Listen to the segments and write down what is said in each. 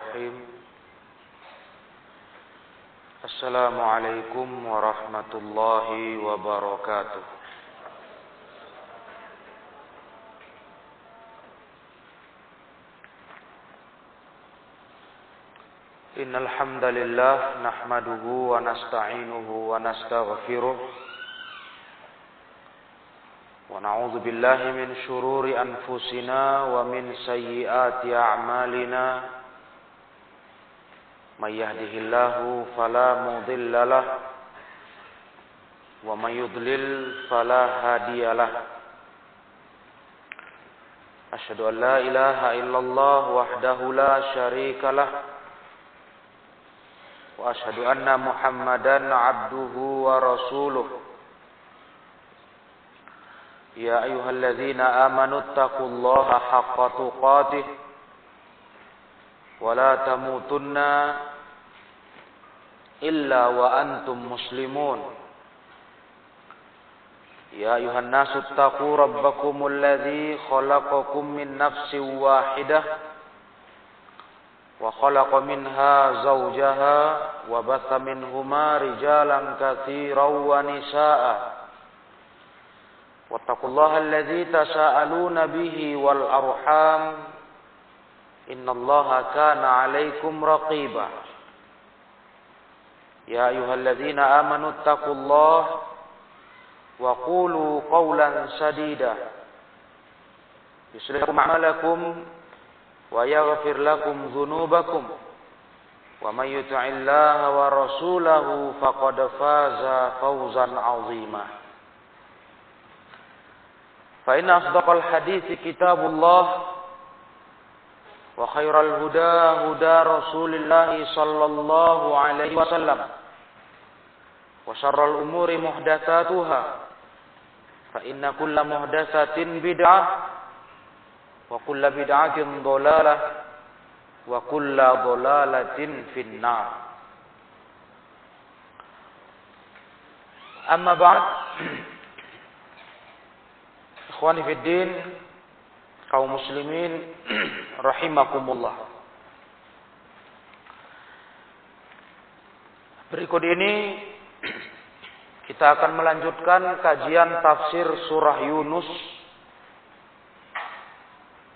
Bismillahirrahmanirrahim. Assalamualaikum warahmatullahi wabarakatuh. Innal hamdalillah nahmaduhu wa nasta'inuhu wa nastaghfiruh. Wa na'udzu billahi min syururi anfusina wa min sayyiati a'malina. May yahdihillahu fala mudhillalah wa may yudlil fala hadiyalah. Asyhadu an la ilaha illallah wahdahu la syarikalah wa asyhadu anna Muhammadan 'abduhu wa rasuluh. Ya ayyuhalladzina amanu taqullaha haqqa tuqatih wa la tamutunna illa wa antum muslimun. Ya ayyuhan nasu taqu rabbakumul ladzi khalaqakum min nafsin wahidah wa khalaqa minha zawjaha wa batha minhuma rijalan katsiran wa nisaa'a. واتقوا الله الذي تساءلون به والأرحام إن الله كان عليكم رقيبا يا أيها الذين آمنوا اتقوا الله وقولوا قولا سديدا يصلح لكم أعمالكم ويغفر لكم ذنوبكم ومن يطع الله ورسوله فقد فاز فوزا عظيما فإن أصدق الحديث كتاب الله وخير الهدى هدى رسول الله صلى الله عليه وسلم وشر الأمور محدثاتها فإن كل محدثة بدعة وكل بدعة ضلالة وكل ضلالة في النار أما بعد. Ikhwani fiddin, kaum muslimin rahimakumullah. Berikut ini kita akan melanjutkan kajian tafsir surah Yunus,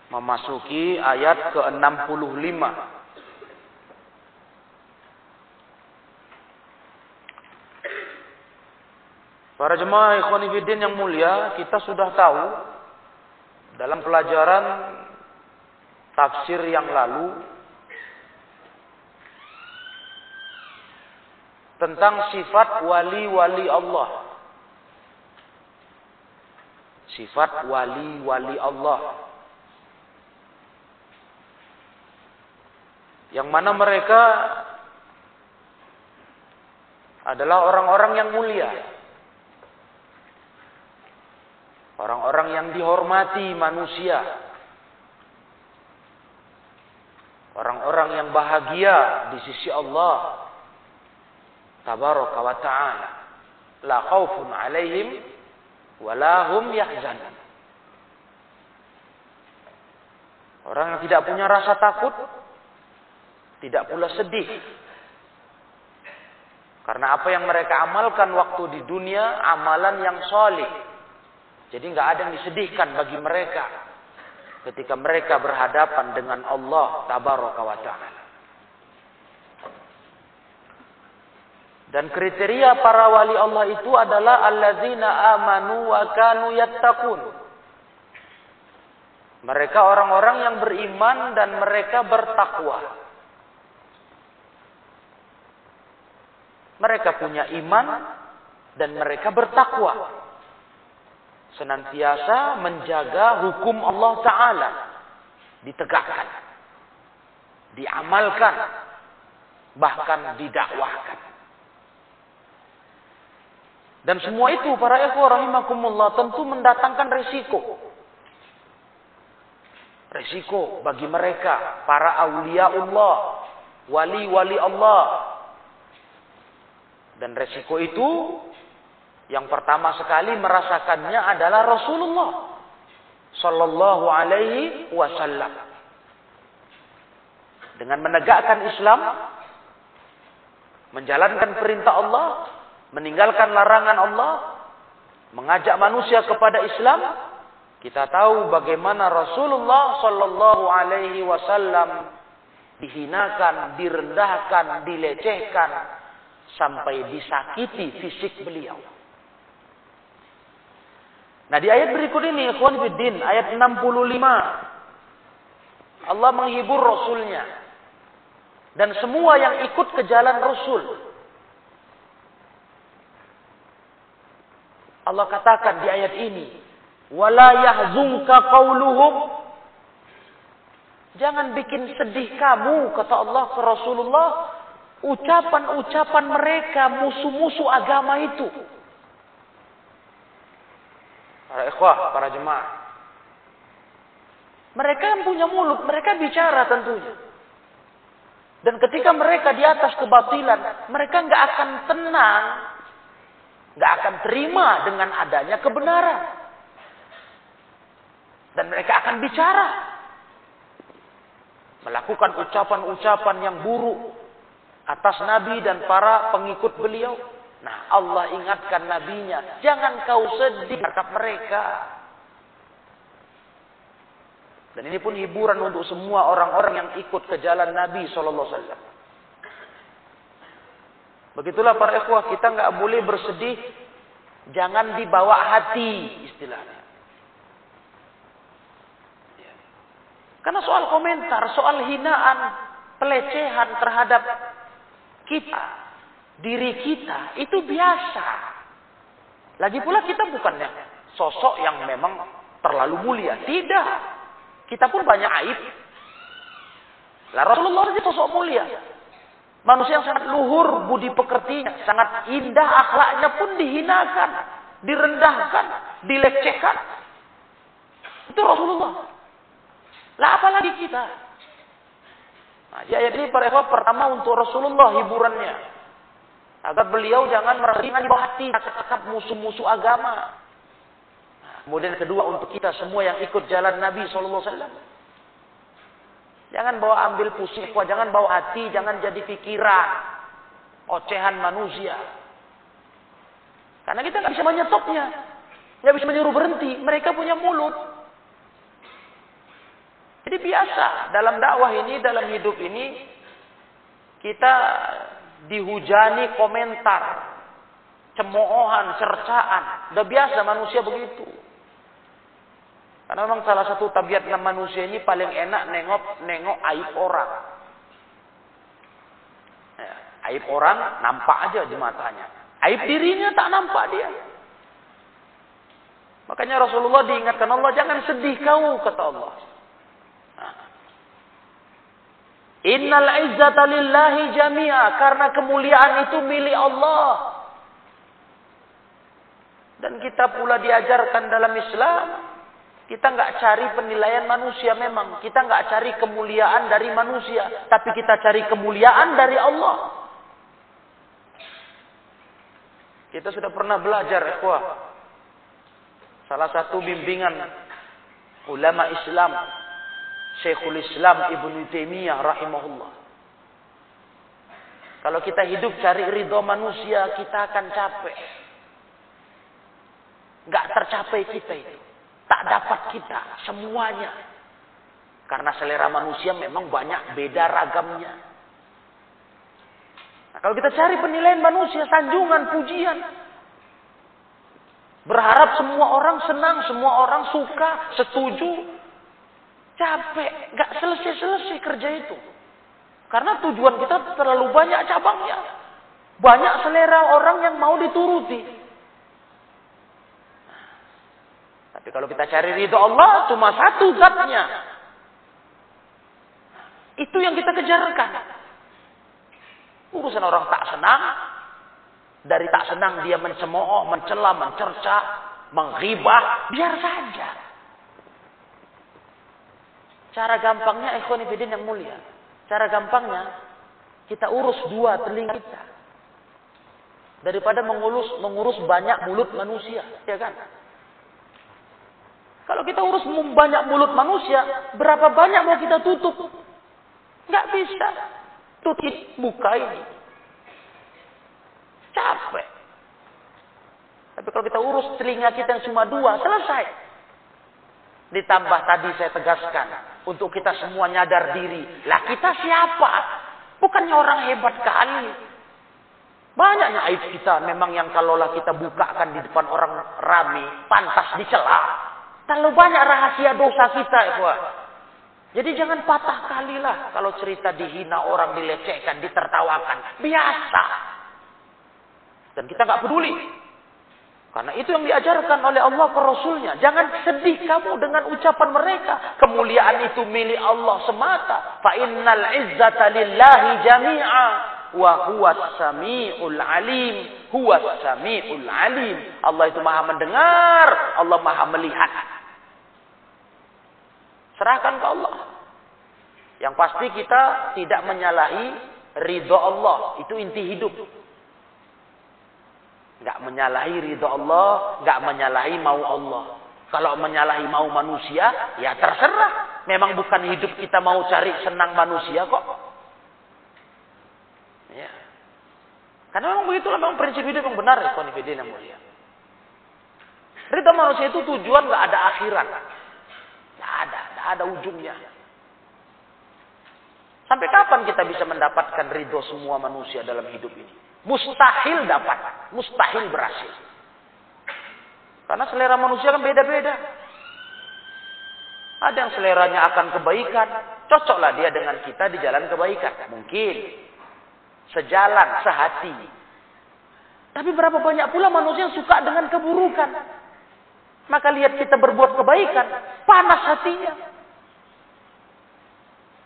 memasuki ayat ke-65. Para jemaah ikhwan fillah yang mulia, kita sudah tahu dalam pelajaran tafsir yang lalu tentang sifat wali-wali Allah. Sifat wali-wali Allah, yang mana mereka adalah orang-orang yang mulia, orang-orang yang dihormati manusia, orang-orang yang bahagia di sisi Allah tabaraka wa ta'ala. La khaufun alaihim wa la hum yahzanun. Orang yang tidak punya rasa takut, tidak pula sedih, karena apa yang mereka amalkan waktu di dunia amalan yang saleh. Jadi nggak ada yang disedihkan bagi mereka ketika mereka berhadapan dengan Allah tabaraka wa ta'ala. Dan kriteria para wali Allah itu adalah allazina amanu wa kanu yattaqun. Mereka orang-orang yang beriman dan mereka bertakwa. Mereka punya iman dan mereka bertakwa, senantiasa menjaga hukum Allah Ta'ala, ditegakkan, diamalkan, bahkan didakwahkan. Dan semua itu para ikhwan rahimakumullah tentu mendatangkan resiko. Resiko bagi mereka, para awliyaullah, wali-wali Allah. Dan resiko itu yang pertama sekali merasakannya adalah Rasulullah sallallahu alaihi wasallam. Dengan menegakkan Islam, menjalankan perintah Allah, meninggalkan larangan Allah, mengajak manusia kepada Islam, kita tahu bagaimana Rasulullah sallallahu alaihi wasallam dihinakan, direndahkan, dilecehkan sampai disakiti fisik beliau. Nah, di ayat berikut ini, ikhwan fiddin, ayat 65, Allah menghibur Rasulnya dan semua yang ikut ke jalan Rasul. Allah katakan di ayat ini, wala yahzunka qauluhum, jangan bikin sedih kamu, kata Allah ke Rasulullah, ucapan-ucapan mereka, musuh-musuh agama itu. Para ikhwah, para jemaah, mereka yang punya mulut, mereka bicara tentunya. Dan ketika mereka di atas kebatilan, mereka nggak akan tenang, nggak akan terima dengan adanya kebenaran. Dan mereka akan bicara, melakukan ucapan-ucapan yang buruk atas Nabi dan para pengikut beliau. Nah, Allah ingatkan Nabinya, jangan kau sedih terhadap mereka. Dan ini pun hiburan untuk semua orang-orang yang ikut ke jalan Nabi sallallahu alaihi wasallam. Begitulah para ikhwah, kita nggak boleh bersedih, jangan dibawa hati istilahnya. Karena soal komentar, soal hinaan, pelecehan terhadap kita, diri kita, itu biasa. Lagi pula kita bukannya sosok yang memang terlalu mulia, tidak. Kita pun banyak aib. Lah Rasulullah itu sosok mulia. Manusia yang sangat luhur budi pekertinya, sangat indah akhlaknya pun dihinakan, direndahkan, dilecehkan. Itu Rasulullah. Lah apalagi kita. Nah, di ayat ini para ikhwan, pertama untuk Rasulullah hiburannya, agar beliau jangan merasa di bawah hati terhadap musuh-musuh agama. Nah, kemudian kedua untuk kita semua yang ikut jalan Nabi sallallahu alaihi wasallam. Jangan bawa ambil pusing, jangan bawa hati, jangan jadi pikiran, ocehan manusia. Karena kita nggak bisa menyetopnya, nggak bisa menyuruh berhenti. Mereka punya mulut. Jadi biasa dalam dakwah ini, dalam hidup ini, kita dihujani komentar, cemoohan, cercaan. Udah biasa manusia begitu. Karena memang salah satu tabiat manusia ini paling enak nengok aib orang. Ya, aib orang nampak aja di matanya. Aib dirinya tak nampak dia. Makanya Rasulullah diingatkan Allah, jangan sedih kau, kata Allah. Nah, innal izzata lillahi jami'a, karena kemuliaan itu milik Allah. Dan kita pula diajarkan dalam Islam, kita nggak cari penilaian manusia memang. Kita nggak cari kemuliaan dari manusia. Tapi kita cari kemuliaan dari Allah. Kita sudah pernah belajar, ikhwah. Salah satu bimbingan ulama Islam, Syekhul Islam Ibnu Taimiyah rahimahullah. Kalau kita hidup cari ridho manusia, kita akan capek. Nggak tercapai kita itu. Tak dapat kita semuanya. Karena selera manusia memang banyak beda ragamnya. Nah, kalau kita cari penilaian manusia, sanjungan, pujian, berharap semua orang senang, semua orang suka, setuju, capek, gak selesai-selesai kerja itu. Karena tujuan kita terlalu banyak cabangnya. Banyak selera orang yang mau dituruti. Tapi kalau kita cari ridho Allah, cuma satu zatnya. Itu yang kita kejarkan. Urusan orang tak senang, dari tak senang dia mencemooh, mencela, mencerca, menghibah, biar saja. Cara gampangnya, ikhwan fillah yang mulia, cara gampangnya kita urus dua telinga kita daripada mengurus banyak mulut manusia, ya kan? Kalau kita urus banyak mulut manusia, berapa banyak mau kita tutup? Nggak bisa tutup buka ini. Capek. Tapi kalau kita urus telinga kita yang cuma dua, selesai. Ditambah tadi saya tegaskan, untuk kita semua nyadar diri. Lah kita siapa? Bukannya orang hebat kali. Banyaknya aib kita memang yang kalaulah kita bukakan di depan orang ramai, pantas dicela. Terlalu banyak rahasia dosa kita, ikhwan. Jadi jangan patah kalilah kalau cerita dihina orang, dilecehkan, ditertawakan. Biasa. Dan kita nggak peduli. Karena itu yang diajarkan oleh Allah ke Rasulnya. Jangan sedih kamu dengan ucapan mereka. Kemuliaan itu milik Allah semata. Fa innal izzata lillahi jami'a. Wa huwas sami'ul alim. Huwas sami'ul alim. Allah itu maha mendengar. Allah maha melihat. Serahkan ke Allah. Yang pasti kita tidak menyalahi ridha Allah. Itu inti hidup. Gak menyalahi ridha Allah. Gak menyalahi mau Allah. Kalau menyalahi mau manusia, ya terserah. Memang bukan hidup kita mau cari senang manusia kok. Ya. Karena memang begitulah memang prinsip hidup yang benar ya, konfidin yang mulia. Ridha manusia itu tujuan, nggak ada akhirat, nggak ada ujungnya. Sampai kapan kita bisa mendapatkan ridho semua manusia dalam hidup ini? Mustahil dapat, mustahil berhasil. Karena selera manusia kan beda-beda. Ada yang seleranya akan kebaikan, cocoklah dia dengan kita di jalan kebaikan, mungkin. Sejalan, sehati. Tapi berapa banyak pula manusia yang suka dengan keburukan. Maka lihat kita berbuat kebaikan, panas hatinya.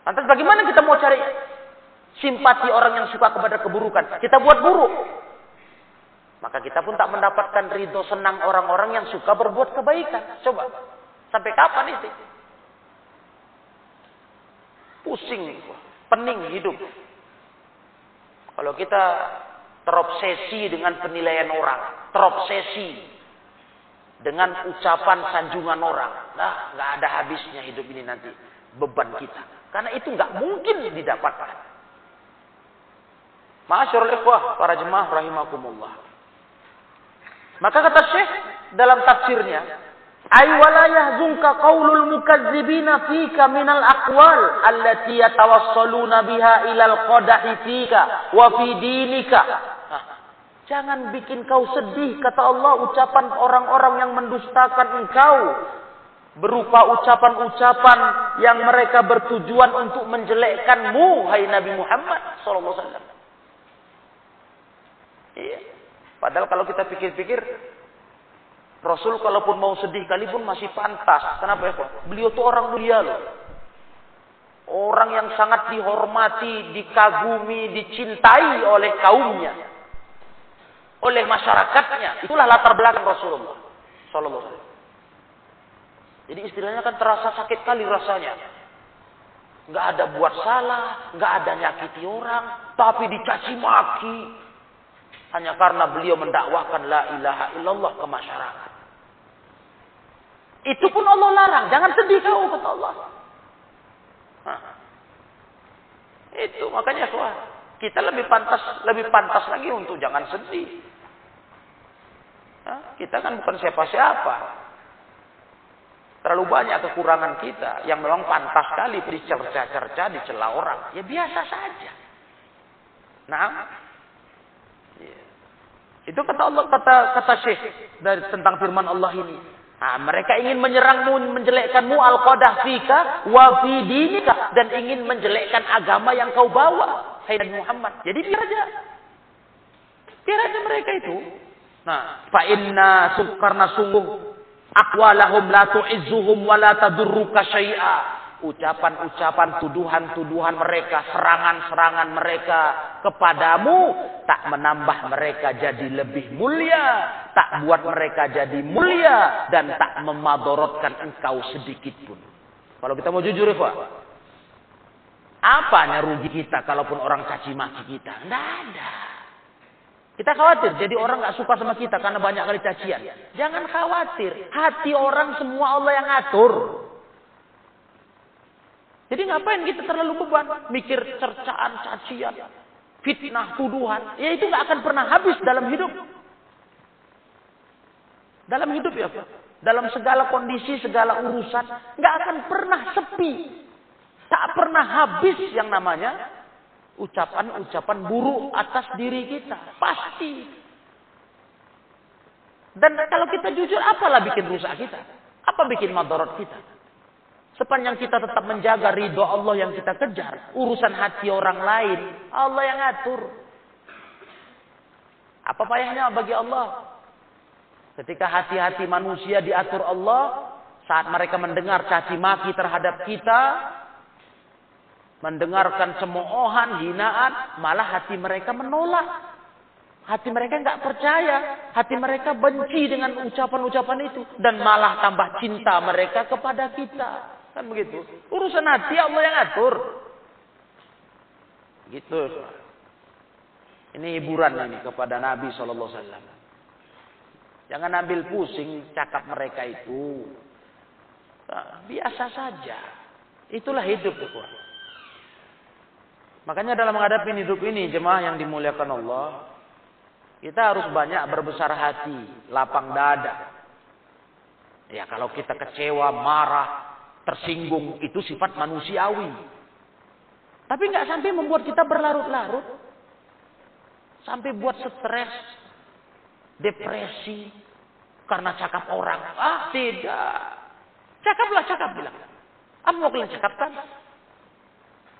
Lantas bagaimana kita mau cari simpati orang yang suka kepada keburukan? Kita buat buruk. Maka kita pun tak mendapatkan ridho, senang orang-orang yang suka berbuat kebaikan. Coba, sampai kapan itu? Pusing, pening hidup. Kalau kita terobsesi dengan penilaian orang, terobsesi dengan ucapan sanjungan orang, nah nggak ada habisnya hidup ini nanti beban kita. Karena itu nggak mungkin didapatkan. Ma'asyiral ikhwah, para jemaah rahimakumullah. Maka kata Syekh dalam tafsirnya, ay wala yahzunka qaulul mukazzibina fika minal aqwal allati yatawassaluna biha ilal qadahi fika wa fi dinika. Jangan bikin kau sedih, kata Allah, ucapan orang-orang yang mendustakan engkau berupa ucapan-ucapan yang mereka bertujuan untuk menjelekkanmu, hai Nabi Muhammad sallallahu alaihi wasallam. Iya. Padahal kalau kita pikir-pikir, Rasul kalaupun mau sedih kalipun masih pantas. Kenapa ya? Beliau tuh orang mulia loh. Orang yang sangat dihormati, dikagumi, dicintai oleh kaumnya. Oleh masyarakatnya. Itulah latar belakang Rasulullah sallallahu alaihi wasallam. Jadi istilahnya kan terasa sakit kali rasanya. Nggak ada buat salah, nggak ada nyakiti orang, tapi dicaci maki. Hanya karena beliau mendakwahkan la ilaha illallah ke masyarakat. Itu pun Allah larang. Jangan sedih kau, kata Allah. Nah, itu makanya wah, kita lebih pantas lagi untuk jangan sedih. Nah, kita kan bukan siapa-siapa. Terlalu banyak kekurangan kita yang memang pantas kali dicerca-cerca, dicela orang. Ya biasa saja. Nah, itu kata Allah, kata Syekh dari tentang firman Allah ini. Nah, mereka ingin menyerangmu, menjelekkanmu al-qadah fika wa fi dinika, dan ingin menjelekkan agama yang kau bawa, hai Nabi Muhammad. Jadi biar aja mereka itu. Nah, fa inna sukarna sungguh aqwalahum la tu'izzuhum wa la tadurruka syai'a. Ucapan-ucapan, tuduhan-tuduhan mereka, serangan-serangan mereka kepadamu tak menambah mereka jadi lebih mulia, tak buat mereka jadi mulia, dan tak memadorotkan engkau sedikit pun. Kalau kita mau jujur, Pak, apanya rugi kita kalaupun orang caci maki kita? Nggak ada. Kita khawatir jadi orang nggak suka sama kita karena banyak kali cacian. Jangan khawatir, hati orang semua Allah yang atur. Jadi ngapain kita terlalu beban mikir cercaan, cacian, fitnah, tuduhan. Ya itu nggak akan pernah habis dalam hidup. Dalam hidup ya, dalam segala kondisi, segala urusan, nggak akan pernah sepi. Tak pernah habis yang namanya ucapan-ucapan buruk atas diri kita. Pasti. Dan kalau kita jujur, apalah bikin rusak kita? Apa bikin madarat kita? Sepanjang kita tetap menjaga ridho Allah yang kita kejar, urusan hati orang lain, Allah yang atur. Apa payahnya bagi Allah? Ketika hati-hati manusia diatur Allah, saat mereka mendengar caci maki terhadap kita, mendengarkan cemoohan, hinaan, malah hati mereka menolak. Hati mereka nggak percaya, hati mereka benci dengan ucapan-ucapan itu, dan malah tambah cinta mereka kepada kita, kan begitu? Urusan hati Allah yang atur, gitu. Ini hiburan ini kepada Nabi Shallallahu Alaihi Wasallam. Jangan ambil pusing cakap mereka itu, biasa saja. Itulah hidup Quran. Makanya dalam menghadapi hidup ini, jemaah yang dimuliakan Allah, kita harus banyak berbesar hati, lapang dada. Ya kalau kita kecewa, marah, tersinggung, itu sifat manusiawi. Tapi nggak sampai membuat kita berlarut-larut, sampai buat stres, depresi karena cakap orang. Ah tidak, cakaplah bilang. Amoklah cakapkan.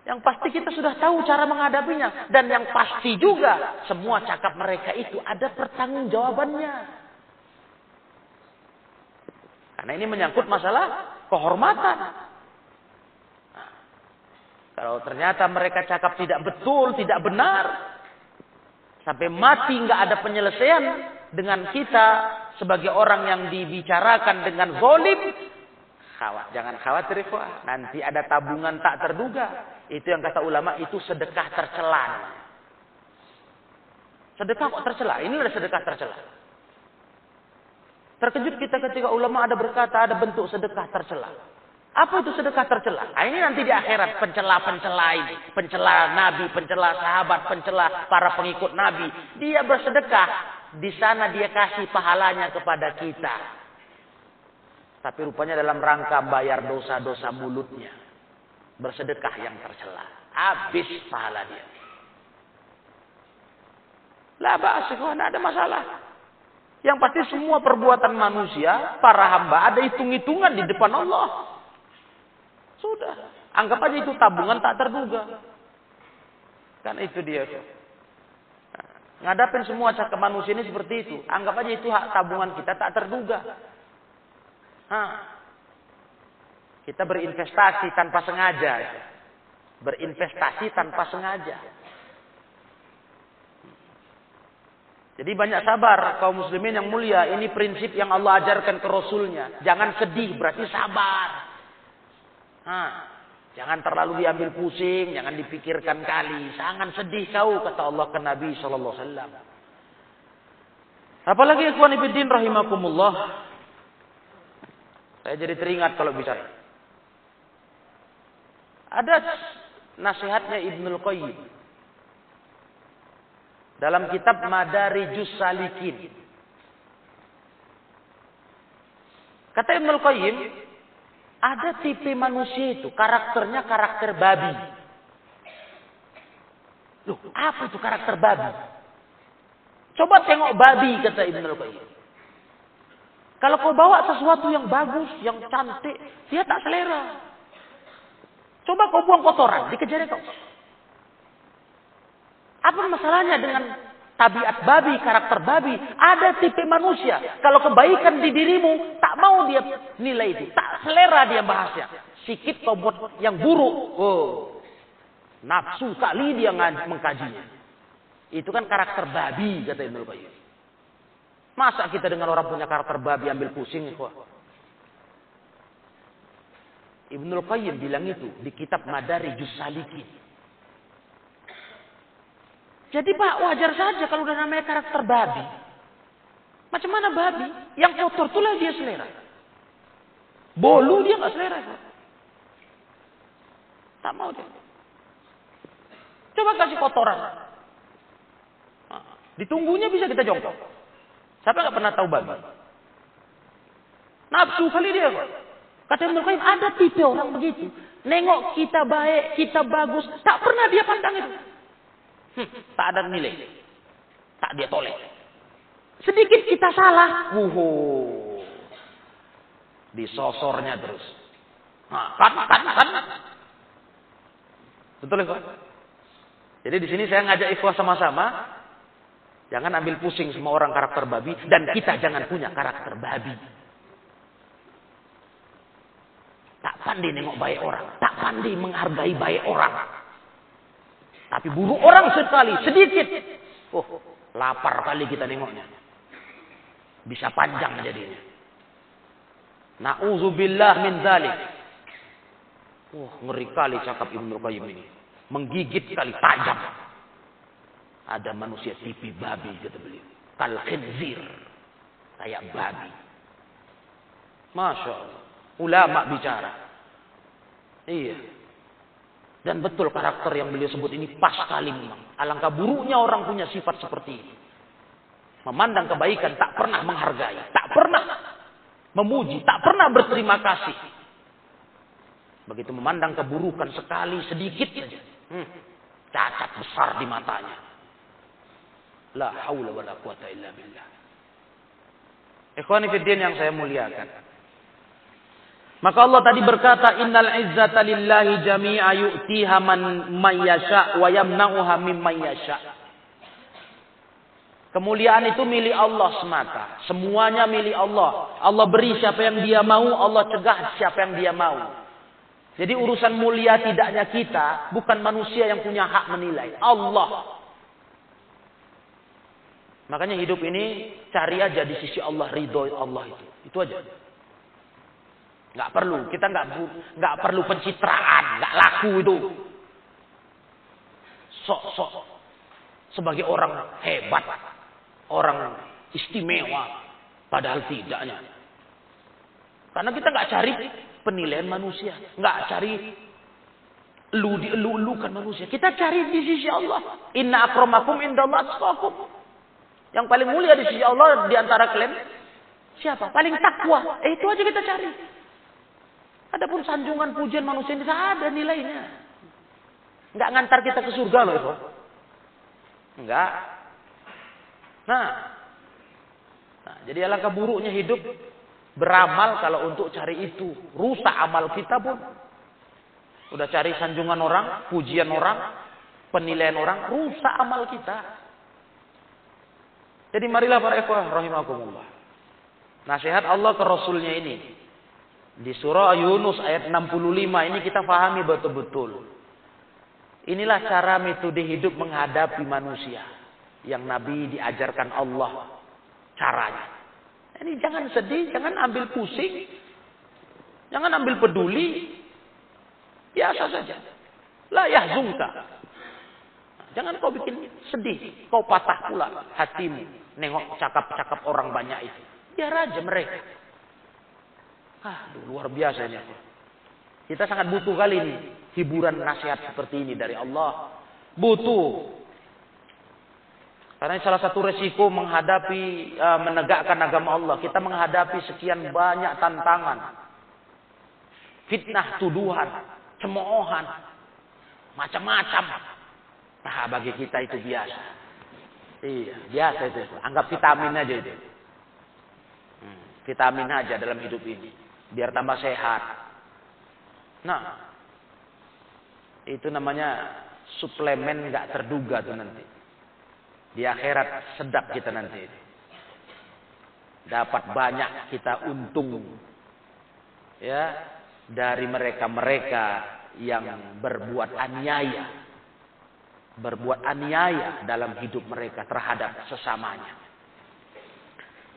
Yang pasti kita sudah tahu cara menghadapinya. Dan yang pasti juga, semua cakap mereka itu ada pertanggungjawabannya. Karena ini menyangkut masalah kehormatan. Nah, kalau ternyata mereka cakap tidak betul, tidak benar, sampai mati nggak ada penyelesaian dengan kita sebagai orang yang dibicarakan dengan zalim, jangan khawatir, ikhwah. Nanti ada tabungan tak terduga. Itu yang kata ulama, itu sedekah tercela. Sedekah kok tercela? Ini udah sedekah tercela. Terkejut kita ketika ulama ada berkata ada bentuk sedekah tercela. Apa itu sedekah tercela? Nah, ini nanti di akhirat pencela-pencela ini, pencela Nabi, pencela sahabat, pencela para pengikut Nabi. Dia bersedekah, di sana dia kasih pahalanya kepada kita. Tapi rupanya dalam rangka bayar dosa-dosa mulutnya. Bersedekah yang tercela. Habis pahala dia. Lah bahas, tidak ada masalah. Yang pasti semua perbuatan manusia, para hamba, ada hitung-hitungan di depan Allah. Sudah. Anggap aja itu tabungan tak terduga. Kan itu dia. Ngadapin semua cakap manusia ini seperti itu. Anggap aja itu hak tabungan kita tak terduga. Kita berinvestasi tanpa sengaja. Berinvestasi tanpa sengaja. Jadi banyak sabar kaum muslimin yang mulia. Ini prinsip yang Allah ajarkan ke Rasulnya. Jangan sedih, berarti sabar. Jangan terlalu diambil pusing, jangan dipikirkan kali. Jangan sedih kau, kata Allah ke Nabi Shallallahu Alaihi Wasallam. Apalagi ikhwan fillah rahimakumullah. Saya jadi teringat kalau bicara. Ada nasihatnya Ibnul Qayyim dalam kitab Madarijus Salikin. Kata Ibnul Qayyim, ada tipe manusia itu karakternya karakter babi. Loh, apa itu karakter babi? Coba tengok babi, kata Ibnul Qayyim. Kalau kau bawa sesuatu yang bagus, yang cantik, dia tak selera. Coba kau buang kotoran, dikejar kau. Apa masalahnya dengan tabiat babi, karakter babi? Ada tipe manusia, kalau kebaikan di dirimu, tak mau dia nilai itu. Tak selera dia bahasnya. Sikit kau buat yang buruk. Oh, nafsu kali dia mengkajinya. Itu kan karakter babi, kata Ibnul Qayyim. Masa kita dengan orang punya karakter babi ambil pusing? Ibnul Qayyim bilang itu di kitab Madarijus Salikin. Jadi Pak, wajar saja kalau udah namanya karakter babi. Macam mana babi? Yang kotor itulah dia selera. Bolu dia nggak selera. Tak mau dia. Coba kasih kotoran. Nah, ditunggunya bisa kita jongkok. Siapa nggak pernah tahu babi? Nafsu kali dia. Kata Ibnul Qayyim, ada tipe orang begitu. Nengok kita baik, kita bagus. Tak pernah dia pandang itu. Tak ada nilai. Tak dia toleh. Sedikit kita salah. Wuhu. Disosornya terus. Nah, kan. Betul ya? Jadi di sini saya ngajak ikhwah sama-sama. Jangan ambil pusing semua orang karakter babi. Dan kita jangan punya karakter babi. Tak pandai nengok baik orang. Tak pandai menghargai baik orang. Tapi buruk orang sekali. Sedikit. Oh, lapar kali kita nengoknya. Bisa panjang jadinya. Na'udzubillah min dzalik. Wah, ngeri kali cakap Ibnul Qayyim ini. Menggigit kali tajam. Ada manusia tipi babi kata beliau. Kal khinzir. Kayak babi. Masya Allah. Ulama bicara. Iya. Dan betul karakter yang beliau sebut ini pas kali memang. Alangkah buruknya orang punya sifat seperti ini. Memandang kebaikan tak pernah menghargai. Tak pernah memuji. Tak pernah berterima kasih. Begitu memandang keburukan sekali sedikit saja. Cacat besar di matanya. La haula wa la quwata illa billah. Ikhwani fiddin yang saya muliakan. Maka Allah tadi berkata, Innal izzata lillahi jami'a yu'tiha man yasha' wa yamna'uha mimman yasha'. Kemuliaan itu milik Allah semata. Semuanya milik Allah. Allah beri siapa yang dia mau, Allah cegah siapa yang dia mau. Jadi urusan mulia tidaknya kita, bukan manusia yang punya hak menilai. Allah. Makanya hidup ini cari aja di sisi Allah, ridho Allah itu. Itu aja. Nggak perlu, kita nggak perlu pencitraan, nggak laku itu. Sok-sok sebagai orang hebat, orang istimewa, padahal tidaknya. Karena kita nggak cari penilaian manusia, nggak cari dielu-elukan manusia. Kita cari di sisi Allah. Inna akramakum indallahi atqakum. Yang paling mulia di sisi Allah di antara kalian siapa? Paling takwa. Itu aja kita cari. Adapun sanjungan pujian manusia ini tidak ada nilainya. Enggak ngantar kita ke surga loh itu. Enggak. Nah, jadi alangkah buruknya hidup beramal kalau untuk cari itu. Rusak amal kita pun. Udah cari sanjungan orang, pujian orang, penilaian orang, rusak amal kita. Jadi marilah para ikhwah rahimakumullah. Nasihat Allah ke Rasulnya ini. Di surah Yunus ayat 65 ini kita pahami betul-betul. Inilah cara metode hidup menghadapi manusia. Yang Nabi diajarkan Allah caranya. Ini jangan sedih, jangan ambil pusing. Jangan ambil peduli. Biasa saja. La yahzunka. Jangan kau bikin sedih. Kau patah pula hatimu. Nengok cakap-cakap orang banyak itu. Biar aja mereka. Aduh, luar biasa ini. Kita sangat butuh kali ini hiburan nasihat seperti ini dari Allah. Butuh. Karena ini salah satu resiko menghadapi menegakkan agama Allah. Kita menghadapi sekian banyak tantangan. Fitnah, tuduhan, cemoohan, macam-macam. Nah, bagi kita itu biasa. Iya, biasa itu. Anggap vitamin aja itu. Vitamin aja dalam hidup ini. Biar tambah sehat. Nah, itu namanya suplemen nggak terduga tuh nanti. Di akhirat sedap kita nanti. Dapat banyak kita untung, ya, dari mereka-mereka yang berbuat aniaya dalam hidup mereka terhadap sesamanya.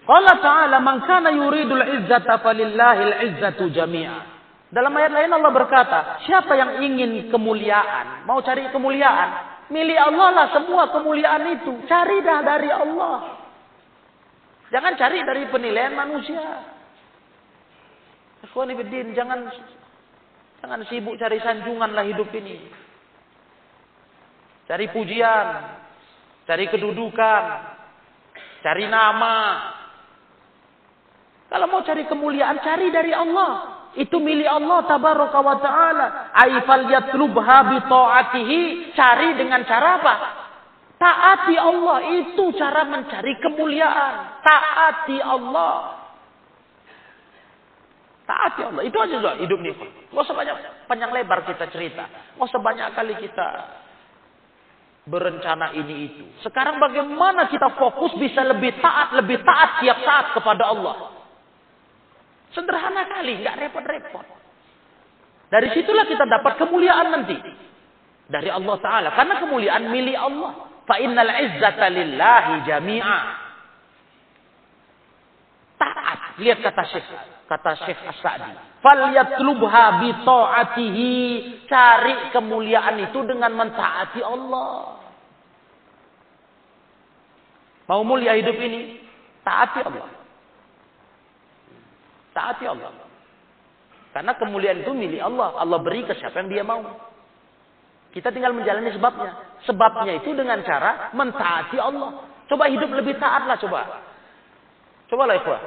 Allah Ta'ala man kana yuridul izzata falillahil izzatu jami'a. Dalam ayat lain Allah berkata, siapa yang ingin kemuliaan, mau cari kemuliaan, milik Allah lah semua kemuliaan itu. Cari dah dari Allah. Jangan cari dari penilaian manusia. Ikhwan fillah, jangan Jangan sibuk cari sanjunganlah hidup ini. Cari pujian, cari kedudukan, cari nama. Kalau mau cari kemuliaan, cari dari Allah. Itu milik Allah tabaraka wa ta'ala. Aifal yatlubha bi ta'atihi, cari dengan cara apa? Taati Allah, itu cara mencari kemuliaan. Taati Allah. Taati Allah, itu aja sudah hidup nih. Enggak usah banyak panjang lebar kita cerita. Enggak usah banyak kali kita berencana ini itu. Sekarang bagaimana kita fokus bisa lebih taat tiap saat kepada Allah. Sederhana kali, nggak repot-repot. Dari situlah kita dapat kemuliaan nanti dari Allah Taala. Karena kemuliaan milik Allah. Fa innal izzata lillahi jami'a. Taat. Lihat kata Syekh As-Sa'di. Falyatlubha bi ta'atihi. Cari kemuliaan itu dengan mentaati Allah. Mau mulia hidup ini, taati Allah. Taati Allah. Karena kemuliaan itu milik Allah. Allah beri ke siapa yang dia mau. Kita tinggal menjalani sebabnya. Sebabnya itu dengan cara mentaati Allah. Coba hidup lebih taatlah coba. Cobalah ikhwah.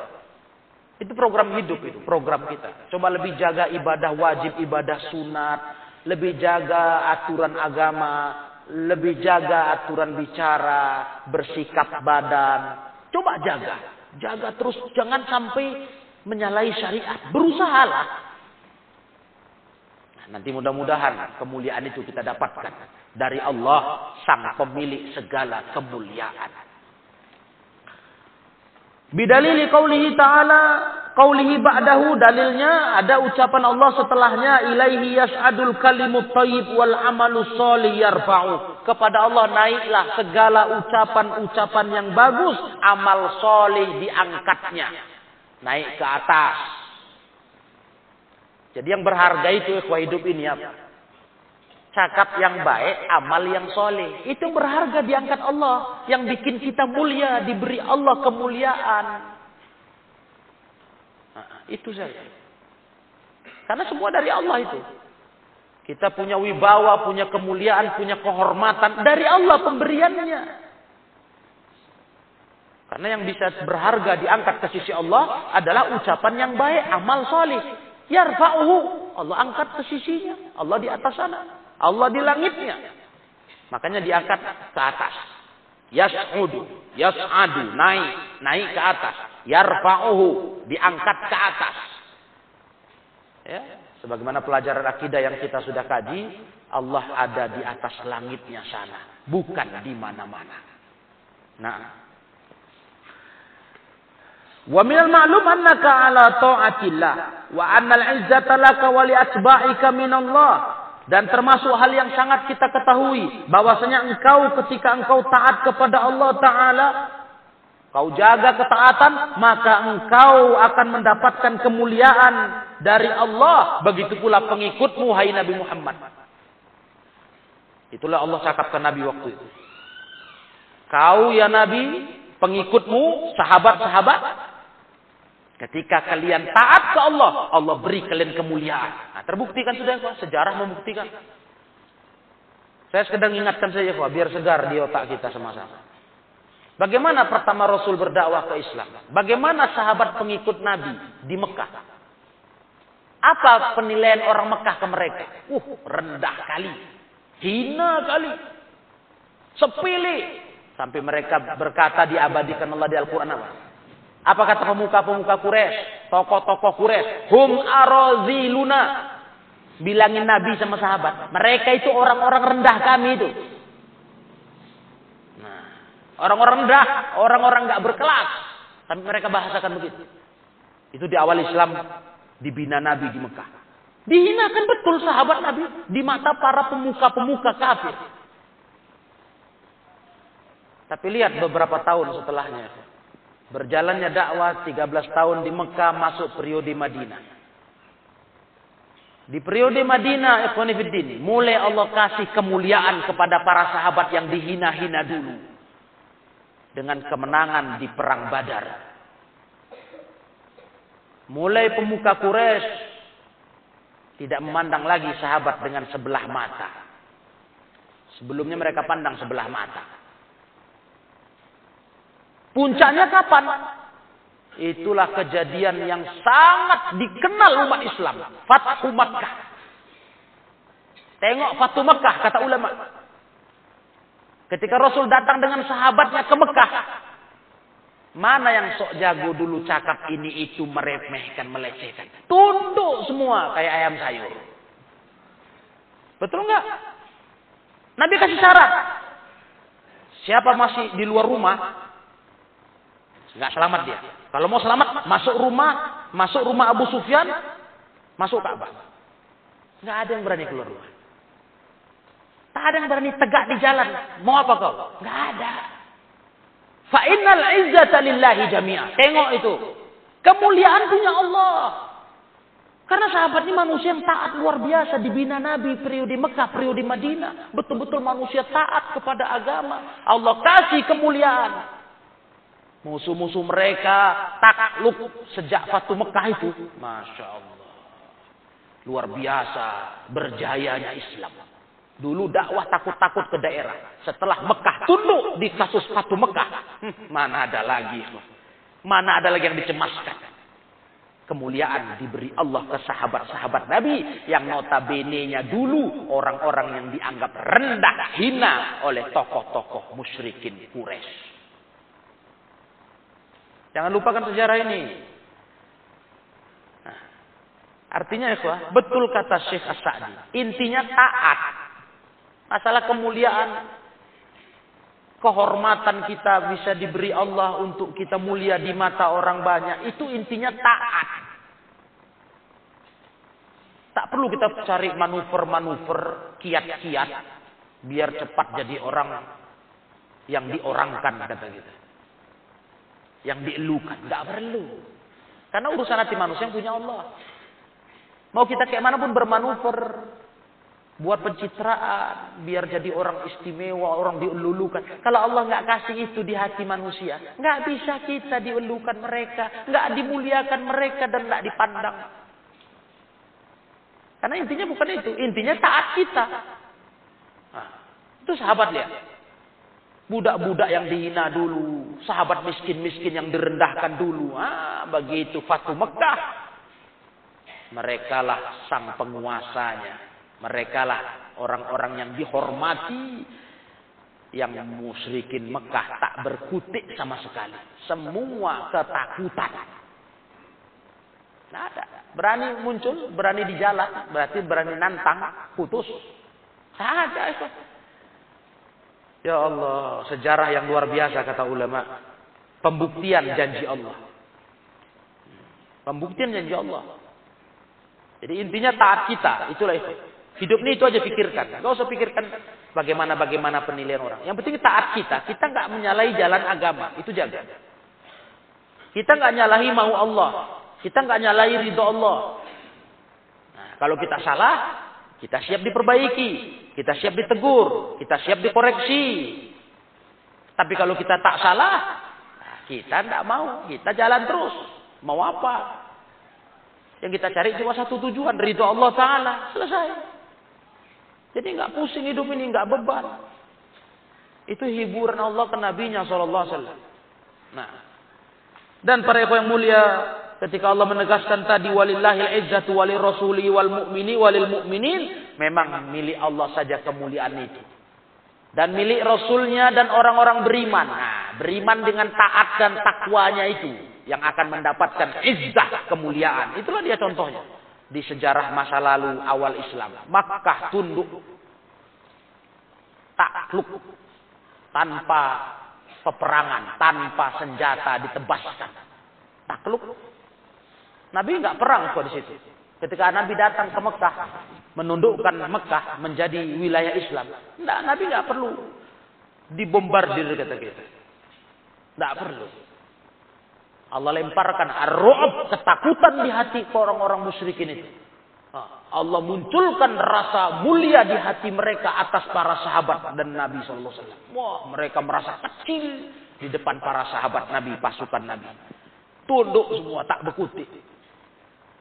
Itu program hidup itu. Program kita. Coba lebih jaga ibadah wajib, ibadah sunat. Lebih jaga aturan agama. Lebih jaga aturan bicara. Bersikap badan. Coba jaga. Jaga terus. Jangan sampai menyalahi syariat, berusahalah. Nah, nanti mudah-mudahan kemuliaan itu kita dapatkan dari Allah sang pemilik segala kemuliaan. Bidalili qaulihi ta'ala, qaulihi ba'dahu, dalilnya ada ucapan Allah setelahnya, ilaihi yas'adul kalimut thayyib wal amalus shalih yarfa'u. Kepada Allah naiklah segala ucapan-ucapan yang bagus, amal saleh diangkatnya. Naik ke atas. Jadi yang berharga itu ikhwah hidup ini apa? Cakap yang baik, amal yang soleh. Itu berharga diangkat Allah. Yang bikin kita mulia, diberi Allah kemuliaan. Nah, itu saja. Karena semua dari Allah itu. Kita punya wibawa, punya kemuliaan, punya kehormatan. Dari Allah pemberiannya. Karena yang bisa berharga diangkat ke sisi Allah adalah ucapan yang baik, amal salih. Yarfa'uhu, Allah angkat ke sisinya. Allah di atas sana, Allah di langitnya. Makanya diangkat ke atas. Yas'udu, yas'adu, naik ke atas. Yarfa'uhu, diangkat ke atas. Ya, sebagaimana pelajaran akidah yang kita sudah kaji, Allah ada di atas langitnya sana, bukan di mana-mana. Nah, wa minal ma'lum annaka ala ta'atillah wa annal izzata laka wa li atba'ika minallah. Dan termasuk hal yang sangat kita ketahui bahwasanya engkau ketika engkau taat kepada Allah Ta'ala, kau jaga ketaatan, maka engkau akan mendapatkan kemuliaan dari Allah, begitu pula pengikutmu hai Nabi Muhammad. Itulah Allah cakapkan Nabi waktu itu. Kau ya Nabi, pengikutmu, sahabat-sahabat, ketika kalian taat ke Allah, Allah beri kalian kemuliaan. Nah, terbuktikan sudah, ikhwah. Sejarah membuktikan. Saya sekedar ingatkan saja, ikhwah, biar segar di otak kita sama-sama. Bagaimana pertama Rasul berdakwah ke Islam? Bagaimana sahabat pengikut Nabi di Mekah? Apa penilaian orang Mekah ke mereka? Rendah kali. Hina kali. Sepele. Sampai mereka berkata diabadikan Allah di Al-Quran apa? Apa kata pemuka-pemuka Quraisy, tokoh-tokoh Quraisy? Hum araziluna. Bilangin Nabi sama sahabat. Mereka itu orang-orang rendah kami itu. Nah, orang-orang rendah, orang-orang gak berkelas. Tapi mereka bahasakan begitu. Itu di awal Islam dibina Nabi di Mekah. Dihinakan betul sahabat Nabi di mata para pemuka-pemuka kafir. Tapi lihat beberapa tahun setelahnya. Berjalannya dakwah 13 tahun di Mekah masuk periode Madinah. Di periode Madinah, ikhwanifiddin, mulai Allah kasih kemuliaan kepada para sahabat yang dihina-hina dulu. Dengan kemenangan di Perang Badar. Mulai pemuka Quraisy tidak memandang lagi sahabat dengan sebelah mata. Sebelumnya mereka pandang sebelah mata. Puncaknya kapan? Itulah kejadian yang sangat dikenal umat Islam. Fathu Makkah. Tengok Fathu Makkah, kata ulama. Ketika Rasul datang dengan sahabatnya ke Mekah. Mana yang sok jago dulu cakap ini itu meremehkan, melecehkan. Tunduk semua kayak ayam sayur. Betul enggak? Nabi kasih syarat. Siapa masih di luar rumah, enggak selamat dia. Kalau mau selamat, masuk rumah Abu Sufyan, masuk Ka'bah. Enggak ada yang berani keluar rumah. Tak ada yang berani tegak di jalan. Mau apa kau? Enggak ada. Fa innal izzata lillahi jami'ah. Tengok itu. Kemuliaan punya Allah. Karena sahabat ini manusia yang taat luar biasa. Dibina Nabi periode Mekah, periode Madinah. Betul-betul manusia taat kepada agama. Allah kasih kemuliaan. Musuh-musuh mereka takluk sejak Fathu Mekah itu. Masya Allah. Luar biasa berjayanya Islam. Dulu dakwah takut-takut ke daerah. Setelah Mekah tunduk di kasus Fathu Mekah. Mana ada lagi. Mana ada lagi yang dicemaskan. Kemuliaan diberi Allah ke sahabat-sahabat Nabi. Yang notabene-nya dulu orang-orang yang dianggap rendah, hina oleh tokoh-tokoh musyrikin Quraisy. Jangan lupakan sejarah ini. Nah, artinya ikhwah, betul kata Syekh As-Sa'di. Intinya taat. Masalah kemuliaan, kehormatan kita bisa diberi Allah untuk kita mulia di mata orang banyak. Itu intinya taat. Tak perlu kita cari manuver-manuver, kiat-kiat, biar cepat jadi orang yang diorangkan, kata kita. Yang dielukan, nggak perlu. Karena urusan hati manusia yang punya Allah. Mau kita kayak mana pun bermanuver. Buat pencitraan, biar jadi orang istimewa, orang dielulukan. Kalau Allah nggak kasih itu di hati manusia, nggak bisa kita dielulukan mereka, nggak dimuliakan mereka dan nggak dipandang. Karena intinya bukan itu, intinya taat kita. Nah, itu sahabat lihat, budak-budak yang dihina dulu, sahabat miskin-miskin yang direndahkan dulu. Ah, begitu Fathu Mekah, merekalah sang penguasanya. Merekalah orang-orang yang dihormati, yang musyrikin Mekah tak berkutik sama sekali. Semua ketakutan. Nah, berani muncul, berani di jalan, berarti berani nantang, putus. Tidak ada. Ya Allah, sejarah yang luar biasa kata ulama. Pembuktian janji Allah. Pembuktian janji Allah. Jadi intinya taat kita, itulah itu. Hidup ini itu aja pikirkan. Gak usah pikirkan bagaimana penilaian orang. Yang penting taat kita. Kita nggak menyalahi jalan agama. Itu jaga. Kita nggak nyalahi mau Allah. Kita nggak nyalahi ridho Allah. Nah, kalau kita salah, kita siap diperbaiki. Kita siap ditegur. Kita siap dikoreksi. Tapi kalau kita tak salah, kita nggak mau. Kita jalan terus. Mau apa? Yang kita cari cuma satu tujuan. Ridho Allah Ta'ala. Selesai. Jadi nggak pusing hidup ini, nggak beban. Itu hiburan Allah ke Nabi-Nya SAW. Nah, dan para ikhwan yang mulia, ketika Allah menegaskan tadi walillahil izzatu walirrasuli wal mu'mini walil mu'minin, memang milik Allah saja kemuliaan itu. Dan milik Rasulnya dan orang-orang beriman. Nah, beriman dengan taat dan takwanya itu yang akan mendapatkan izzah kemuliaan. Itulah dia contohnya. Di sejarah masa lalu awal Islam. Makkah tunduk. Takluk. Tanpa peperangan. Tanpa senjata ditebaskan. Takluk. Nabi nggak perang kok di situ. Ketika Nabi datang ke Mekah. Menundukkan Mekah menjadi wilayah Islam. Nggak, Nabi nggak perlu dibombardir kata kita. Nggak perlu. Allah lemparkan ar-ru'b, ketakutan di hati orang-orang musyrikin itu. Allah munculkan rasa mulia di hati mereka atas para sahabat dan Nabi sallallahu alaihi wasallam. Wah, mereka merasa kecil di depan para sahabat Nabi, pasukan Nabi. Tunduk semua tak berkutik.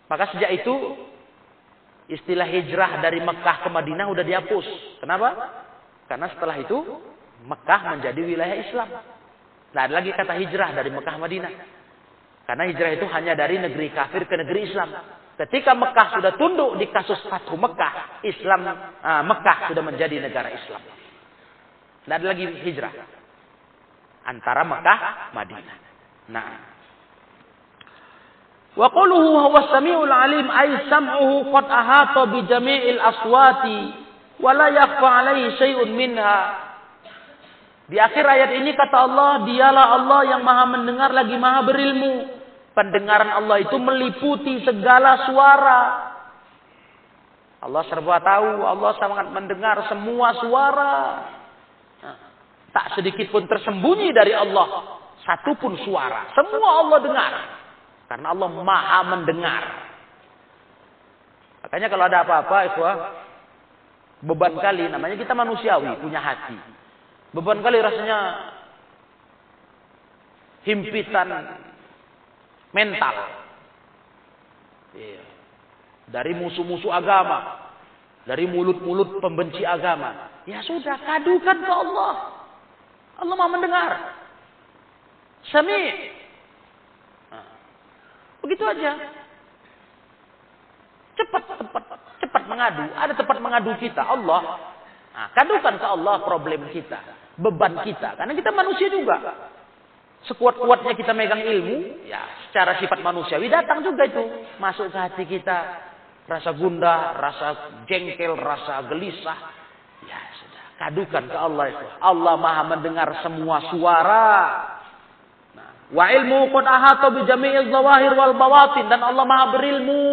Maka sejak itu Istilah hijrah dari Mekah ke Madinah udah dihapus. Kenapa? Karena setelah itu Mekah menjadi wilayah Islam. Nah, ada lagi kata hijrah dari Mekah Madinah. Karena hijrah itu hanya dari negeri kafir ke negeri Islam. Ketika Mekah sudah tunduk di kasus Fathu Mekah, Mekah sudah menjadi negara Islam. Nah, ada lagi hijrah antara Mekah Madinah. Nah, wa qawluhu huwa samiul alim ay sam'uhu qad ahata bi jami'il aswati wa la yakhfa 'alaihi syai'un minha. Di akhir ayat ini kata Allah, dialah Allah yang maha mendengar lagi maha berilmu. Pendengaran Allah itu meliputi segala suara. Allah serba tahu, Allah sangat mendengar semua suara. Nah, tak sedikit pun tersembunyi dari Allah satu pun suara. Semua Allah dengar. Karena Allah maha mendengar. Makanya kalau ada apa-apa, ikhwah, beban kali, namanya kita manusiawi, punya hati. Beban kali rasanya himpitan mental. Dari musuh-musuh agama. Dari mulut-mulut pembenci agama. Ya sudah, kadukan ke Allah. Allah maha mendengar. Sami'. Begitu aja. Cepat mengadu. Ada tempat mengadu kita, Allah. Nah, kadukan ke Allah problem kita, beban kita. Karena kita manusia juga. Sekuat-kuatnya kita megang ilmu, ya secara sifat manusiawi datang juga itu, masuk ke hati kita, rasa gundah, rasa jengkel, rasa gelisah. Ya sudah, kadukan ke Allah itu. Allah Maha mendengar semua suara. Wa ilmu qad ahata bi jami'il zawahir wal bawatin, dan Allah Maha berilmu.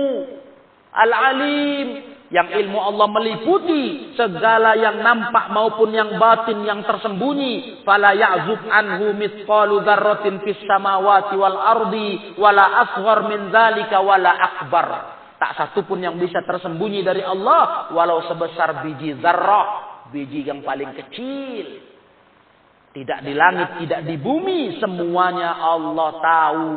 Al-alim, yang ilmu Allah meliputi segala yang nampak maupun yang batin yang tersembunyi. Fala ya'zub anhu mithqalu dzarratin fis samawati wal ardi wala asghar min dzalika wala akbar. Tak satu pun yang bisa tersembunyi dari Allah walau sebesar biji dzarrah, biji yang paling kecil. Tidak di langit, tidak di bumi, semuanya Allah tahu.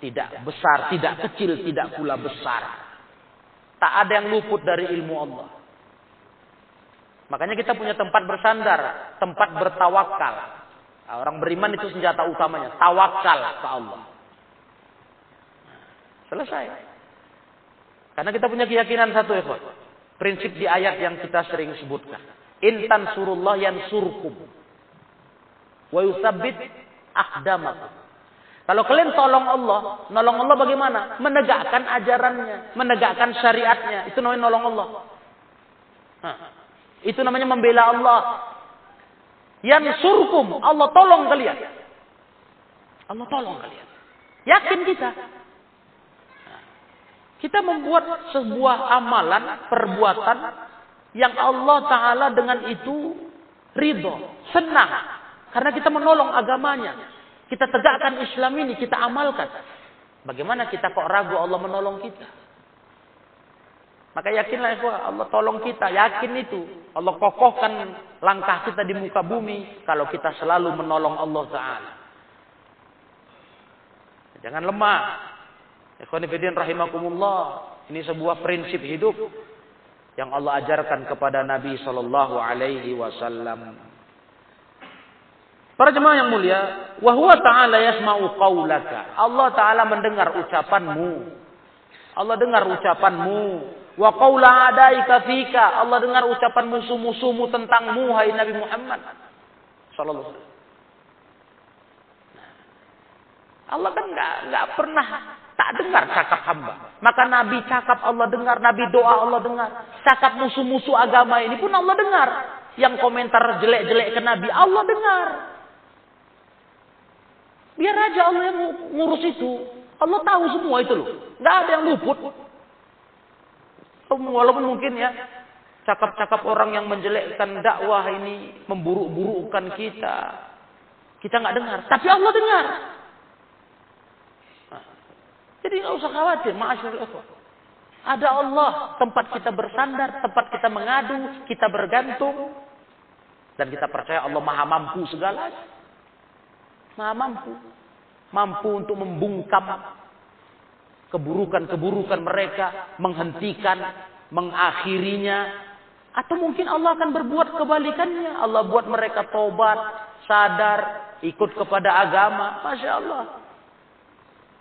Tidak besar, tidak kecil, tidak pula besar. Tak ada yang luput dari ilmu Allah. Makanya kita punya tempat bersandar, tempat bertawakal. Orang beriman itu senjata utamanya, tawakal ke Allah. Selesai. Karena kita punya keyakinan satu, ikhwan. Prinsip di ayat yang kita sering sebutkan. In tansurullah yansurkum wa yusabbit aqdamakum. Kalau kalian nolong Allah bagaimana? Menegakkan ajarannya, menegakkan syariatnya, itu namanya nolong Allah. Nah, itu namanya membela Allah. Yansurkum, Allah tolong kalian. Allah tolong kalian. Yakin kita. Kita membuat sebuah amalan, perbuatan yang Allah Ta'ala dengan itu ridho, senang. Karena kita menolong agamanya. Kita tegakkan Islam ini, kita amalkan. Bagaimana kita kok ragu Allah menolong kita? Maka yakinlah Allah tolong kita, yakin itu. Allah kokohkan langkah kita di muka bumi kalau kita selalu menolong Allah Ta'ala. Jangan lemah. Ikhwan fillah rahimakumullah. Ini sebuah prinsip hidup yang Allah ajarkan kepada Nabi sallallahu alaihi wasallam. Para jemaah yang mulia, wa huwa ta'ala yasma'u qaulaka. Allah Ta'ala mendengar ucapanmu. Allah dengar ucapanmu. Wa qaula adaika fika. Allah dengar ucapan musuh-musuhmu tentangmu, hai Nabi Muhammad sallallahu alaihi wasallam. Allah kan enggak pernah tak dengar cakap hamba. Maka Nabi cakap Allah dengar, Nabi doa Allah dengar. Cakap musuh-musuh agama ini pun Allah dengar. Yang komentar jelek-jelek ke Nabi Allah dengar. Biar aja Allah yang ngurus itu. Allah tahu semua itu loh. Nggak ada yang luput. Walaupun mungkin ya. Cakap-cakap orang yang menjelekkan dakwah ini. Memburuk-burukkan kita. Kita nggak dengar. Tapi Allah dengar. Nah, jadi nggak usah khawatir. Ma'asyiral ikhwah. Ada Allah. Tempat kita bersandar. Tempat kita mengadu. Kita bergantung. Dan kita percaya Allah maha mampu segalanya. Maha mampu untuk membungkam keburukan-keburukan mereka, menghentikan, mengakhirinya. Atau mungkin Allah akan berbuat kebalikannya. Allah buat mereka tobat, sadar, ikut kepada agama. Masya Allah.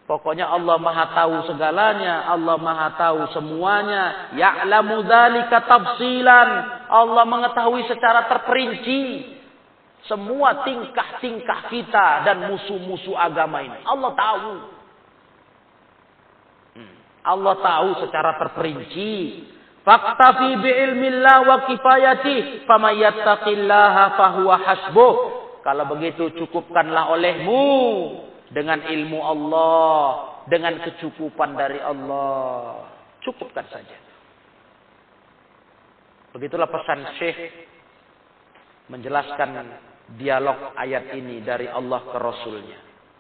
Pokoknya Allah Maha tahu segalanya, Allah Maha tahu semuanya. Ya'lamu dzalika tafsilan. Allah mengetahui secara terperinci semua tingkah-tingkah kita dan musuh-musuh agama ini. Allah tahu. Allah tahu secara terperinci. Faktafi bi'ilmillah wa kifayatih, faman yattaqillaha fahuwa hasbuh. Kalau begitu cukupkanlah olehmu dengan ilmu Allah, dengan kecukupan dari Allah. Cukupkan saja. Begitulah pesan Syekh menjelaskan dialog ayat ini dari Allah ke Rasulnya.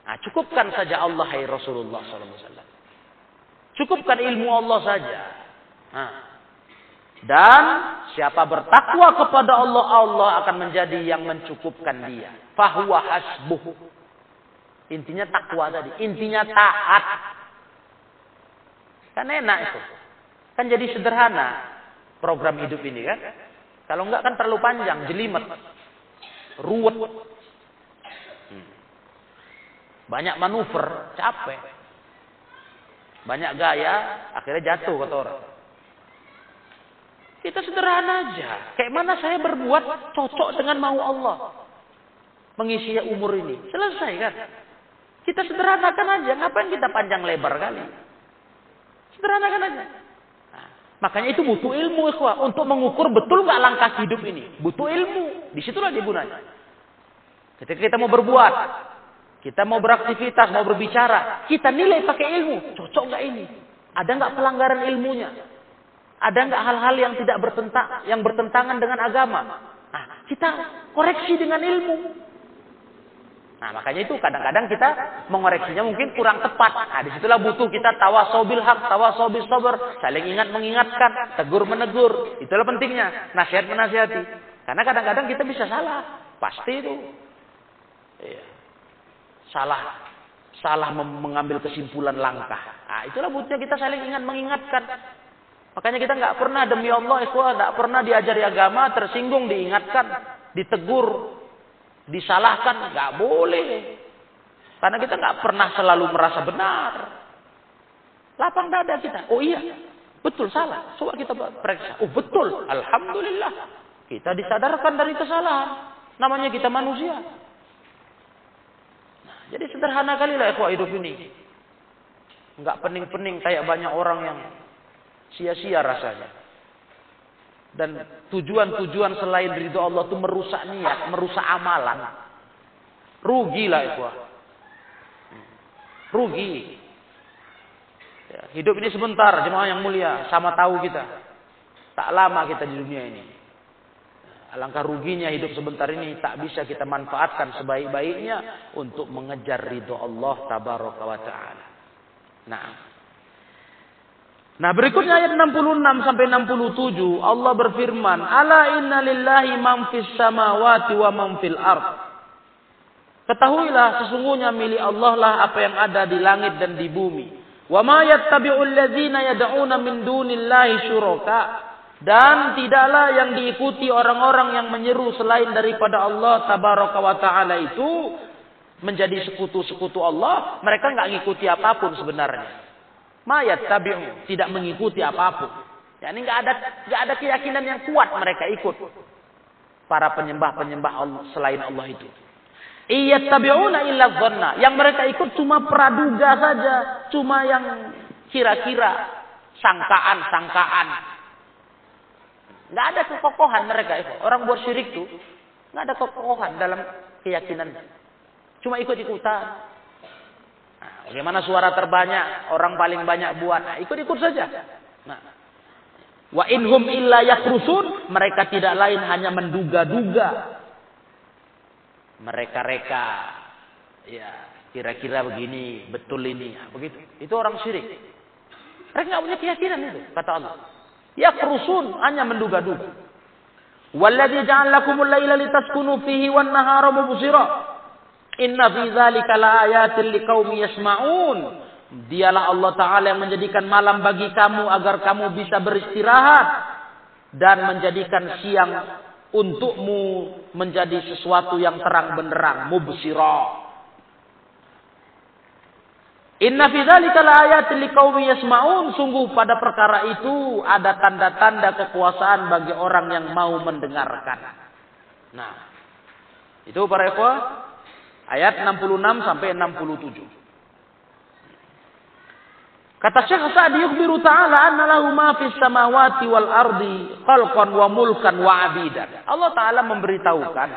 Nah, cukupkan saja Allah, hai Rasulullah SAW. Cukupkan ilmu Allah saja. Nah, dan siapa bertakwa kepada Allah, Allah akan menjadi yang mencukupkan dia. Fahuwa hasbuh. Intinya takwa tadi. Intinya taat. Kan enak itu. Kan jadi sederhana program hidup ini kan. Kalau enggak kan terlalu panjang. Jelimet. Ruwet. Banyak manuver. Capek. Banyak gaya. Akhirnya jatuh kata orang. Kita sederhana aja. Kayak mana saya berbuat cocok dengan mau Allah. Mengisi umur ini. Selesai kan. Kita sederhanakan aja, ngapain kita panjang lebar kali? Sederhanakan aja. Nah, makanya itu butuh ilmu, ikhwah, untuk mengukur betul nggak langkah hidup ini. Butuh ilmu, disitulah gunanya. Ketika kita mau berbuat, kita mau beraktivitas, mau berbicara, kita nilai pakai ilmu, cocok nggak ini? Ada nggak pelanggaran ilmunya? Ada nggak hal-hal yang tidak bertentangan dengan agama? Nah, kita koreksi dengan ilmu. Nah, makanya itu kadang-kadang kita mengoreksinya mungkin kurang tepat. Nah, disitulah butuh kita tawasau bil haq, tawasau bis sabr. Saling mengingatkan, tegur-menegur. Itulah pentingnya. Nasihat-menasihati. Karena kadang-kadang kita bisa salah. Pasti itu. Iya. Salah. Salah mengambil kesimpulan langkah. Nah, itulah butuhnya kita saling mengingatkan. Makanya kita nggak pernah, demi Allah, ikhwah, nggak pernah diajari agama, tersinggung, diingatkan, ditegur, disalahkan, nggak boleh. Karena kita nggak pernah selalu merasa benar. Lapang dada kita. Oh iya, betul salah. Coba kita periksa. Oh betul, alhamdulillah. Kita disadarkan dari kesalahan. Namanya kita manusia. Nah, jadi sederhana kali lah ikhwah hidup ini. Nggak pening-pening kayak banyak orang yang sia-sia rasanya. Dan tujuan-tujuan selain ridho Allah itu merusak niat, merusak amalan. Rugi lah itu. Rugi. Ya, hidup ini sebentar, jemaah yang mulia. Sama tahu kita. Tak lama kita di dunia ini. Alangkah ruginya hidup sebentar ini tak bisa kita manfaatkan sebaik-baiknya untuk mengejar ridho Allah tabaraka wa ta'ala. Nah. Nah, berikutnya ayat 66 sampai 67 Allah berfirman, "Ala inna lillahi man fis samawati wa man fil ard." Ketahuilah sesungguhnya milik Allah lah apa yang ada di langit dan di bumi. "Wa ma yattabi'ul ladzina yad'una min dunillahi syuraka." Dan tidaklah yang diikuti orang-orang yang menyeru selain daripada Allah tabaraka wa taala itu menjadi sekutu-sekutu Allah, mereka enggak ngikuti apapun sebenarnya. Mayat tabi'u, tidak mengikuti apapun. Jadi nggak ada keyakinan yang kuat mereka ikut para penyembah-penyembah Allah, selain Allah itu. Iyat tabi'una illa dhanna, yang mereka ikut cuma praduga saja, cuma yang kira-kira, sangkaan. Nggak ada kekokohan mereka itu. Orang buat syirik tuh nggak ada kekokohan dalam keyakinan. Cuma ikut-ikutan. Nah, bagaimana suara terbanyak, orang paling banyak buat, nah, ikut-ikut saja. Nah, wa inhum illa yakhrusun, mereka tidak lain hanya menduga-duga, mereka-reka, ya kira-kira begini, betul ini, nah, begitu. Itu orang syirik. Mereka nggak punya keyakinan itu, kata Allah. Yakhrusun, hanya menduga-duga. Walladzi ja'alakumul laila litaskunu fihi wan nahara mubsira. Inna fi dzalika laayatil liqaumi yasma'un. Dialah Allah Ta'ala yang menjadikan malam bagi kamu agar kamu bisa beristirahat. Dan menjadikan siang untukmu menjadi sesuatu yang terang benderang. Mubsirah. Inna fi dzalika laayatin liqaumin yasma'un. Sungguh pada perkara itu ada tanda-tanda kekuasaan bagi orang yang mau mendengarkan. Nah, itu para ikhwah ayat 66 sampai 67. Kata Syekh As-Sa'di yukhbiru ta'ala anna lahu ma fis samawati wal ardi khalqan wa mulkan wa abidan. Allah Ta'ala memberitahukan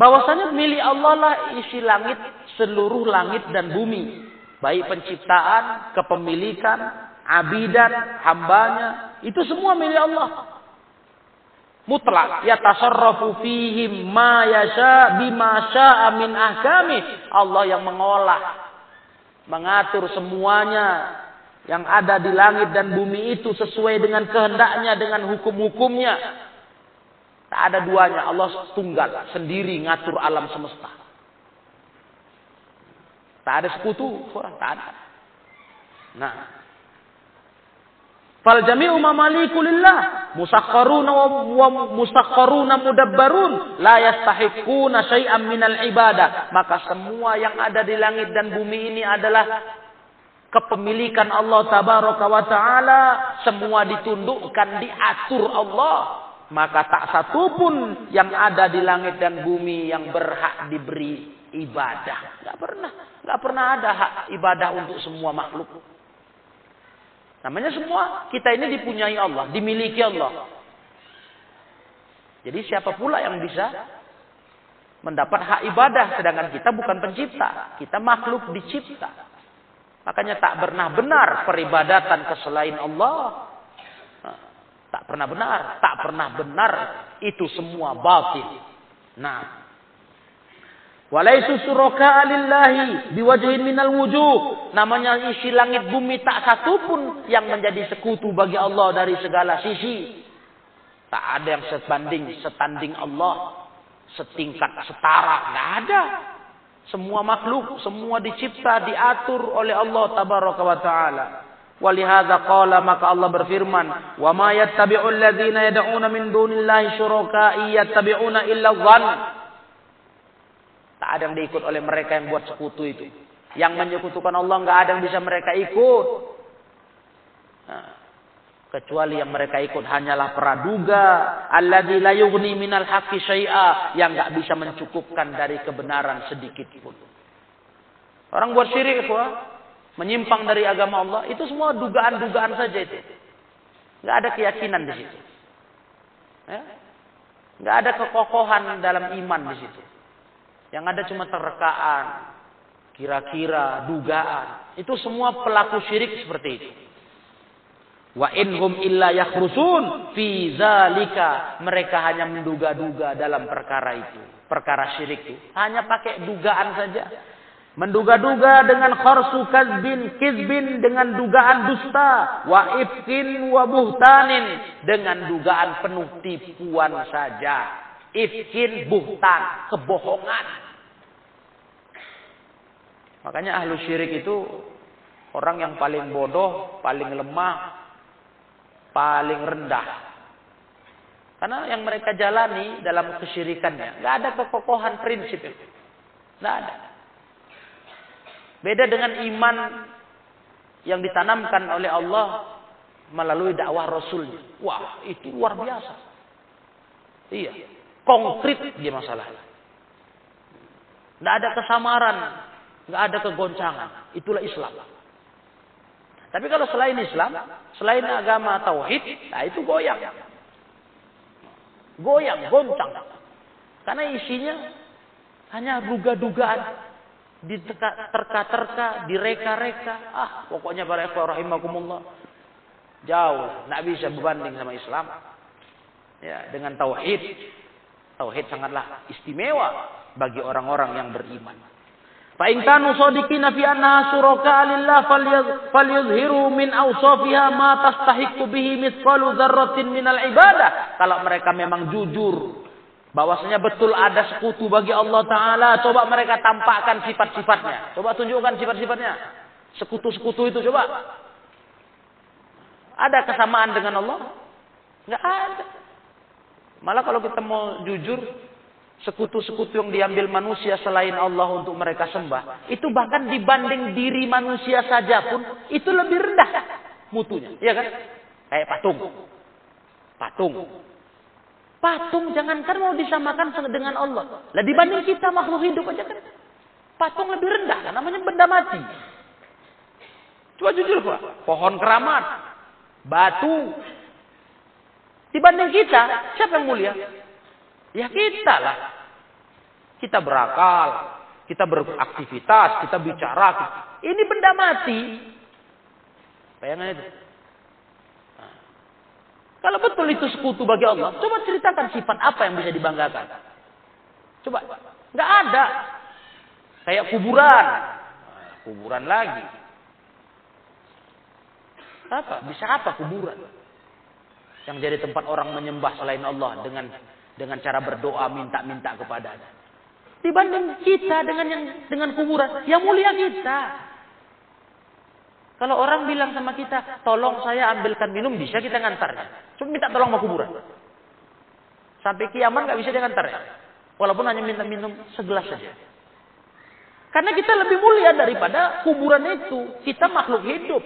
bahwasanya milik Allah lah isi langit, seluruh langit dan bumi. Baik penciptaan, kepemilikan, abidan, hambanya. Itu semua milik Allah. Mutlak. Ya tasarrafu fihim ma yasha bima sya'a min ahkami. Allah yang mengolah. Mengatur semuanya yang ada di langit dan bumi itu sesuai dengan kehendaknya, dengan hukum-hukumnya. Tak ada duanya, Allah tunggal, sendiri ngatur alam semesta. Tak ada sekutu, tak ada. Nah, fal jami'u mamaliku lillah, musakharuna mudabbarun, la yastahiquna syai'an minal ibadah. Maka semua yang ada di langit dan bumi ini adalah kepemilikan Allah Tabaraka wa Ta'ala. Semua ditundukkan, diatur Allah. Maka tak satupun yang ada di langit dan bumi yang berhak diberi ibadah. Gak pernah ada hak ibadah untuk semua makhluk. Namanya semua kita ini dipunyai Allah, dimiliki Allah. Jadi siapa pula yang bisa mendapat hak ibadah, sedangkan kita bukan pencipta, kita makhluk dicipta. Makanya tak pernah benar peribadatan ke selain Allah. Nah, tak pernah benar itu semua batil. Nah, walaisu suraka lillahi biwajhin minal wujuh. Namanya isi langit bumi tak satu pun yang menjadi sekutu bagi Allah dari segala sisi. Tak ada yang setanding Allah, setingkat, setara, enggak ada. Semua makhluk, semua dicipta, diatur oleh Allah Tabaraka wa Taala. Walihada qala, maka Allah berfirman, "Wa ma yattabi'ul ladzina yad'una min dunillahi syuraka yattabi'una illa dhann." Tak ada yang diikut oleh mereka yang buat sekutu itu. Yang menyekutukan Allah, nggak ada yang bisa mereka ikut. Nah, kecuali yang mereka ikut hanyalah praduga. Alladzi la yughni minal haqqi syai'a. Yang nggak bisa mencukupkan dari kebenaran sedikit pun. Orang buat syirik, menyimpang dari agama Allah. Itu semua dugaan-dugaan saja itu. Nggak ada keyakinan di situ. Ya? Nggak ada kekokohan dalam iman di situ. Yang ada cuma terrekaan, kira-kira, dugaan. Itu semua pelaku syirik seperti itu. Wa inhum illa yakhrusun fi zalika. Mereka hanya menduga-duga dalam perkara itu. Perkara syirik itu. Hanya pakai dugaan saja. Menduga-duga dengan kharsu kizbin, dengan dugaan dusta. Wa ifkin wa buhtanin, dengan dugaan penuh tipuan saja. Ifkin, buhtan, kebohongan. Makanya ahlu syirik itu orang yang paling bodoh, paling lemah, paling rendah. Karena yang mereka jalani dalam kesyirikannya, nggak ada kekokohan prinsip itu. Nggak ada. Beda dengan iman yang ditanamkan oleh Allah melalui dakwah Rasulnya. Wah, itu luar biasa. Iya. Konkret dia masalahnya. Tidak ada kesamaran. Tidak ada kegoncangan. Itulah Islam. Tapi kalau selain Islam, selain agama tauhid, nah itu goyang. Goyang, goncang. Karena isinya hanya duga-dugaan. Diterka-terka, direka-reka. Ah, pokoknya para ikhwan rahimakumullah. Jauh. Tidak bisa berbanding sama Islam. Ya, dengan tauhid. Tauhid sangatlah istimewa bagi orang-orang yang beriman. Fa in kanu shadiqina fi anna suraka lillah falyuzhiru min awsafiha ma tastahiqu bihi mithqalu dzarratin minal ibadah. Kalau mereka memang jujur bahwasanya betul ada sekutu bagi Allah Taala, coba mereka tampakkan sifat-sifatnya. Coba tunjukkan sifat-sifatnya. Sekutu-sekutu itu coba. Ada kesamaan dengan Allah? Enggak ada. Malah kalau kita mau jujur, sekutu-sekutu yang diambil manusia selain Allah untuk mereka sembah, itu bahkan dibanding diri manusia saja pun, itu lebih rendah mutunya. Iya kan? Kayak patung. Patung. Patung jangankan mau disamakan dengan Allah. Lah dibanding kita makhluk hidup aja kan. Patung lebih rendah kan, namanya benda mati. Coba jujur Pak, pohon keramat, batu. Dibanding kita, siapa yang mulia? Ya kita lah. Kita berakal, kita beraktivitas, kita bicara. Ini benda mati. Bayangan itu. Nah, kalau betul itu sekutu bagi Allah, coba ceritakan sifat apa yang bisa dibanggakan. Coba. Nggak ada. Kayak kuburan. Nah, kuburan lagi. Apa? Bisa apa kuburan? Yang jadi tempat orang menyembah selain Allah dengan cara berdoa minta-minta kepada-Nya. Dibanding kita dengan kuburan, yang mulia kita. Kalau orang bilang sama kita, tolong saya ambilkan minum, bisa kita ngantarnya. Cuma minta tolong sama kuburan. Sampai kiamat nggak bisa dia ngantar ya. Walaupun hanya minta minum segelas saja. Karena kita lebih mulia daripada kuburan itu. Kita makhluk hidup.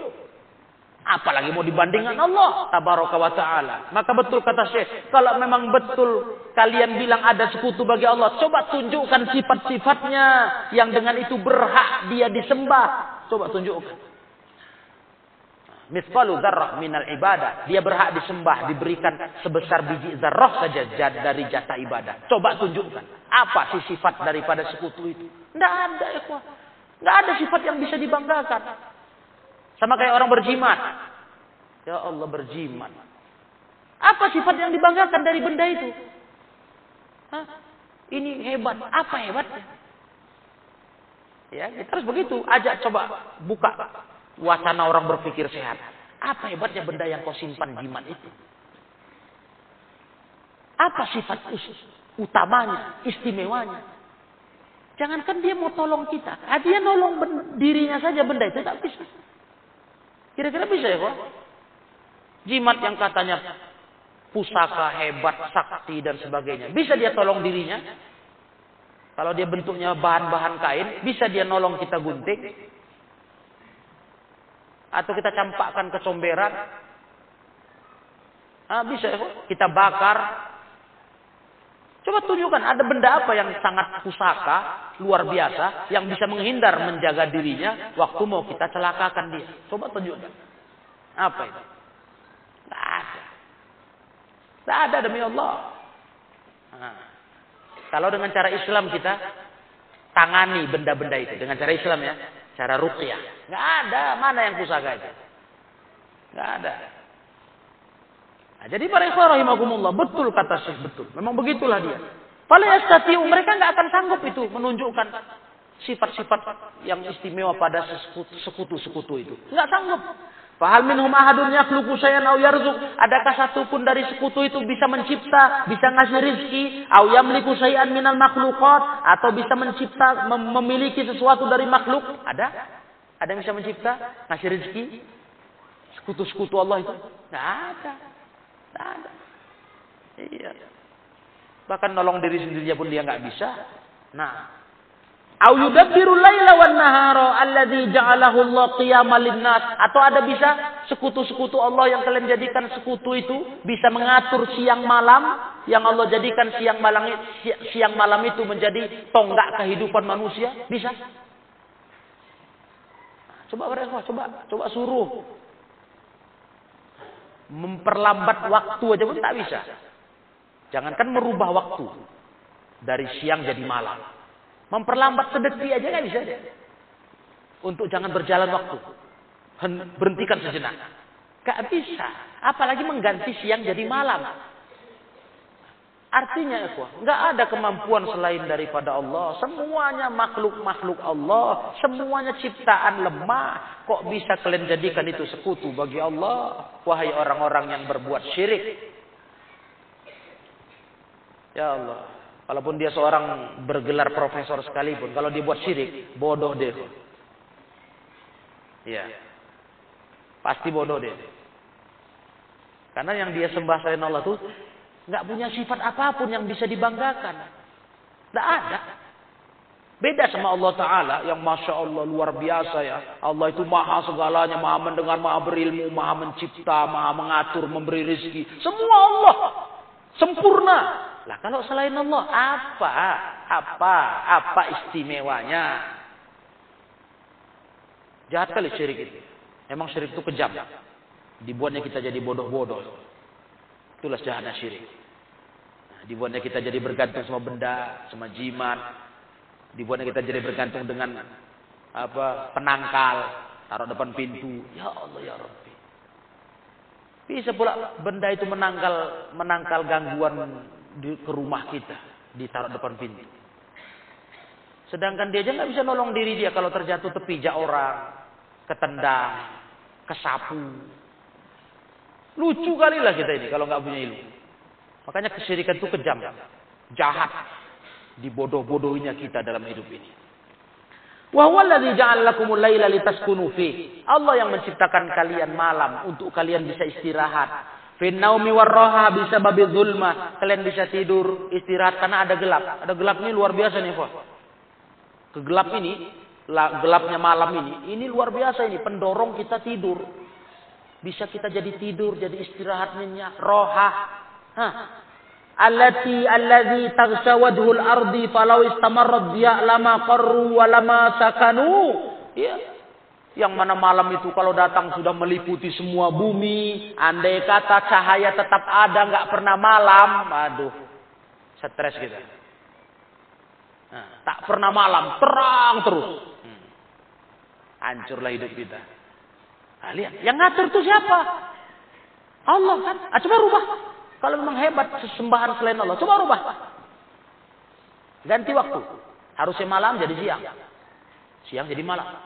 Apalagi mau dibandingkan Allah tabaraka wa ta'ala. Maka betul kata Syekh, kalau memang betul kalian bilang ada sekutu bagi Allah, coba tunjukkan sifat-sifatnya yang dengan itu berhak dia disembah. Coba tunjukkan. Mithqalu dzarrah minal ibadah. Dia berhak disembah, diberikan sebesar biji dzarrah saja dari jatah ibadah. Coba tunjukkan. Apa sih sifat daripada sekutu itu? Tidak ada ya kuah. Tidak ada sifat yang bisa dibanggakan. Sama kayak orang berjimat. Ya Allah berjimat. Apa sifat yang dibanggakan dari benda itu? Hah? Ini hebat. Apa hebatnya? Ya, kita harus begitu. Ajak coba buka wacana orang berpikir sehat. Apa hebatnya benda yang kau simpan jimat itu? Apa sifat khusus? Utamanya, istimewanya. Jangankan dia mau tolong kita. Dia nolong dirinya saja benda itu tak bisa. Kira-kira bisa ya kok? Jimat yang katanya pusaka, hebat, sakti dan sebagainya. Bisa dia tolong dirinya? Kalau dia bentuknya bahan-bahan kain, bisa dia nolong kita gunting? Atau kita campakkan ke comberan? Ah, bisa ya kok? Kita bakar? Coba tunjukkan ada benda apa yang sangat pusaka, luar biasa, yang bisa menghindar menjaga dirinya waktu mau kita celakakan dia. Coba tunjukkan. Apa itu? Tidak ada. Tidak ada demi Allah. Nah, kalau dengan cara Islam kita tangani benda-benda itu. Dengan cara Islam ya. Cara ruqyah. Tidak ada. Mana yang pusaka itu? Tidak ada. Nah, jadi para ikhwan rahimakumullah, betul kata Syekh, betul. Memang begitulah dia. Falayastati'u, mereka nggak akan sanggup itu menunjukkan sifat-sifat yang istimewa pada sekutu-sekutu itu. Nggak sanggup. Fahal minhum ahadun yakhluqu syai'an aw yarzuq. Adakah satu pun dari sekutu itu bisa mencipta, bisa ngasih rezeki, aw yamliku syai'an minal makhluqat, atau bisa mencipta memiliki sesuatu dari makhluk? Ada? Ada yang bisa mencipta, ngasih rezeki? Sekutu-sekutu Allah itu? Nggak ada. Nggak ada. Iya. Bahkan nolong diri sendirinya pun dia nggak bisa. Nah, au yudabbirul laila wan nahara allazi ja'alahu Allah qiyaman linnas, atau ada bisa sekutu-sekutu Allah yang kalian jadikan sekutu itu bisa mengatur siang malam, yang Allah jadikan siang malam itu menjadi tonggak kehidupan manusia, bisa? Coba suruh memperlambat waktu aja pun tak bisa. Jangankan merubah waktu dari siang jadi malam, memperlambat sedetik aja nggak bisa deh. Untuk jangan berjalan waktu, berhentikan sejenak, nggak bisa. Apalagi mengganti siang jadi malam. Artinya nggak ada kemampuan selain daripada Allah. Semuanya makhluk-makhluk Allah, semuanya ciptaan lemah. Kok bisa kalian jadikan itu sekutu bagi Allah? Wahai orang-orang yang berbuat syirik. Ya Allah, walaupun dia seorang bergelar profesor sekalipun, kalau dia buat syirik, bodoh deh. Iya. Pasti bodoh dia. Karena yang dia sembah selain Allah tuh nggak punya sifat apapun yang bisa dibanggakan. Nggak ada. Beda sama Allah Ta'ala yang Masya Allah luar biasa ya. Allah itu maha segalanya, maha mendengar, maha berilmu, maha mencipta, maha mengatur, memberi rizki. Semua Allah. Sempurna. Lah kalau selain Allah apa istimewanya? Jahat kali syirik itu. Emang syirik itu kejam. Dibuatnya kita jadi bodoh-bodoh. Itulah jahatnya syirik. Nah, dibuatnya kita jadi bergantung sama benda, sama jimat. Dibuatnya kita jadi bergantung dengan penangkal, taruh depan pintu. Ya Allah ya Rabbi. Bisa pula benda itu menangkal gangguan ke rumah kita, ditaruh depan pintu. Sedangkan dia aja nggak bisa nolong diri dia kalau terjatuh terpijak orang, ketendang, kesapu. Lucu kali lah kita ini kalau nggak punya ilmu. Makanya kesyirikan itu kejam, jahat. Dibodoh-bodohinya kita dalam hidup ini. Wa huwa allazi ja'ala lakumul laila litaskunu fi. Allah yang menciptakan kalian malam untuk kalian bisa istirahat. Fin naumi warraha bisababi zulmah. Kalian bisa tidur, istirahat karena ada gelap. Ada gelap ini luar biasa nih, Pak. Kegelap ini, gelapnya malam ini luar biasa ini pendorong kita tidur. Bisa kita jadi tidur, jadi istirahat nyenyak, roha. Hah. Allazi taghsha wajhul ardi falau istamarrat biha lama qarru wa lama sakanu. Ya. Yang mana malam itu kalau datang sudah meliputi semua bumi, andai kata cahaya tetap ada enggak pernah malam, aduh. Stres kita. Nah, tak pernah malam, terang terus. Hancurlah hidup kita. Nah, lihat, yang ngatur itu siapa? Allah kan. Ah, coba rubah. Kalau memang hebat sesembahan selain Allah, coba rubah. Ganti waktu. Harusnya malam jadi siang. Siang jadi malam.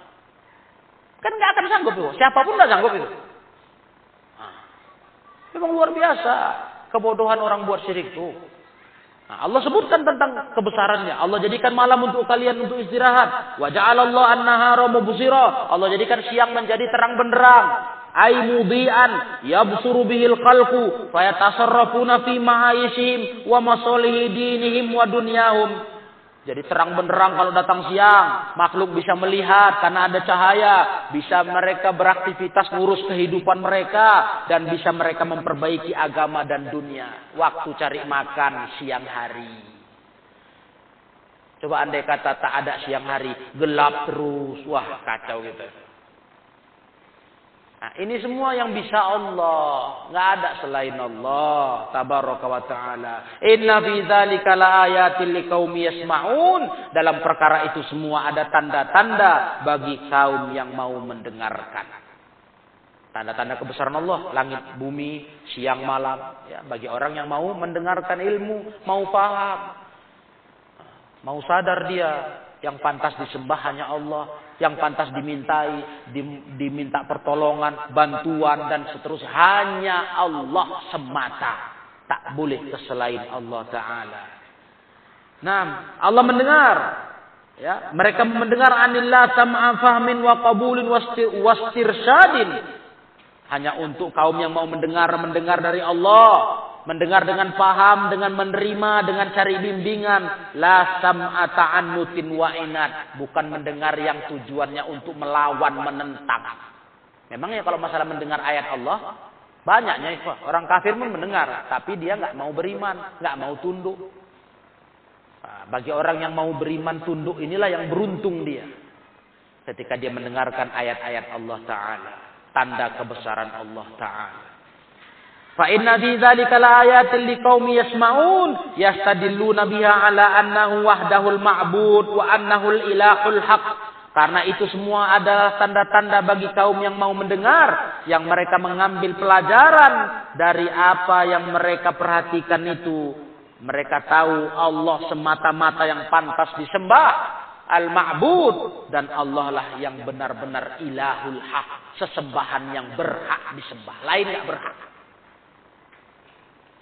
Kan nggak akan sanggup itu. Siapapun nggak sanggup itu. Nah, memang luar biasa kebodohan orang buat syirik itu. Nah, Allah sebutkan tentang kebesarannya. Allah jadikan malam untuk kalian untuk istirahat. Wa ja'alallahu an-nahara mubsira. Allah jadikan siang menjadi terang benderang. Aimubian yabsuru bihil khalqu fayatasarrafuna fi ma'ayishihim wa masalihi dinihim wa dunyahum. Jadi terang benderang kalau datang siang, makhluk bisa melihat karena ada cahaya, bisa mereka beraktivitas ngurus kehidupan mereka dan bisa mereka memperbaiki agama dan dunia. Waktu cari makan siang hari. Coba andai kata tak ada siang hari, gelap terus, wah kacau gitu. Nah, ini semua yang bisa Allah. Nggak ada selain Allah. Tabaraka wa ta'ala. Inna fi dzalika laayatin liqaumi yasma'un. Dalam perkara itu semua ada tanda-tanda bagi kaum yang mau mendengarkan. Tanda-tanda kebesaran Allah. Langit, bumi, siang, malam. Ya, bagi orang yang mau mendengarkan ilmu. Mau paham. Mau sadar dia. Yang pantas disembah hanya Allah. Yang pantas dimintai, diminta pertolongan, bantuan dan seterusnya hanya Allah semata. Tak boleh selain Allah Ta'ala. Nah, Allah mendengar. Ya, mereka mendengar anillah sam'a fahmin wa qabulin wastirsyadin. Hanya untuk kaum yang mau mendengar dari Allah. Mendengar dengan paham, dengan menerima, dengan cari bimbingan. La sam'ata'an nutin wa'inat. Bukan mendengar yang tujuannya untuk melawan, menentang. Memangnya kalau masalah mendengar ayat Allah, banyaknya orang kafir pun mendengar. Tapi dia nggak mau beriman, nggak mau tunduk. Bagi orang yang mau beriman, tunduk inilah yang beruntung dia. Ketika dia mendengarkan ayat-ayat Allah Ta'ala. Tanda kebesaran Allah Ta'ala. Fa inna fi dzalika laayatin liqaumi yasma'un yastadilluna biha 'ala annahu wahdahul ma'bud wa annahu al-ilahul haq. Karena itu semua adalah tanda-tanda bagi kaum yang mau mendengar, yang mereka mengambil pelajaran dari apa yang mereka perhatikan itu. Mereka tahu Allah semata-mata yang pantas disembah, al-ma'bud, dan Allah lah yang benar-benar ilahul haq, sesembahan yang berhak disembah, lain enggak berhak.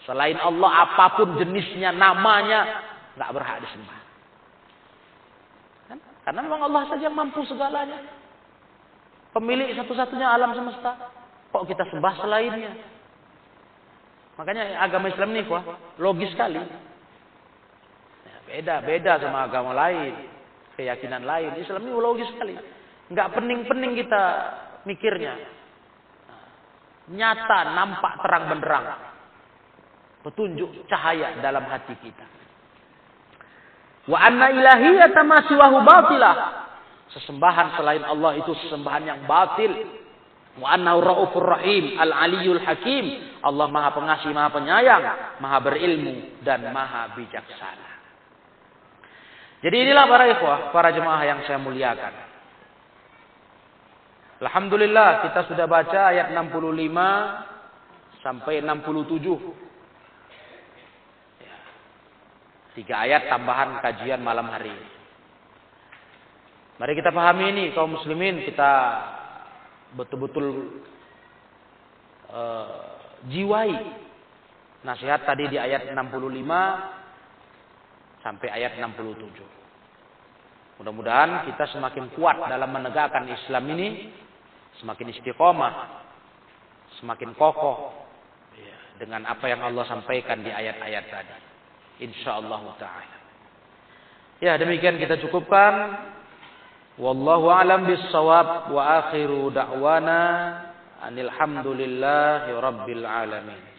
Selain Allah, apapun jenisnya, namanya, nggak berhak disembah. Kan? Karena memang Allah saja yang mampu segalanya. Pemilik satu-satunya alam semesta. Kok kita sembah selainnya? Makanya agama Islam ini kuah logis sekali. Beda sama agama lain, keyakinan lain. Islam ini logis sekali. Enggak pening-pening kita mikirnya. Nyata, nampak terang benderang. Petunjuk cahaya dalam hati kita. Wa anna ilahiyata ma siwahu batilah. Sesembahan selain Allah itu sesembahan yang batil. Wa annahu raufur rahim al-aliyul hakim. Allah Maha Pengasih, Maha Penyayang, Maha Berilmu dan Maha Bijaksana. Jadi inilah para ikhwah, para jemaah yang saya muliakan. Alhamdulillah kita sudah baca ayat 65 sampai 67. 3 ayat tambahan kajian malam hari ini. Mari kita pahami ini kaum muslimin, kita betul-betul jiwai nasihat tadi di ayat 65 sampai ayat 67. Mudah-mudahan kita semakin kuat dalam menegakkan Islam ini, semakin istiqomah, semakin kokoh dengan apa yang Allah sampaikan di ayat-ayat tadi. InsyaAllah ta'ala. Ya, demikian kita cukupkan. Wallahu a'lam bissawab. Wa akhiru da'wana anil hamdulillahi rabbil alamin.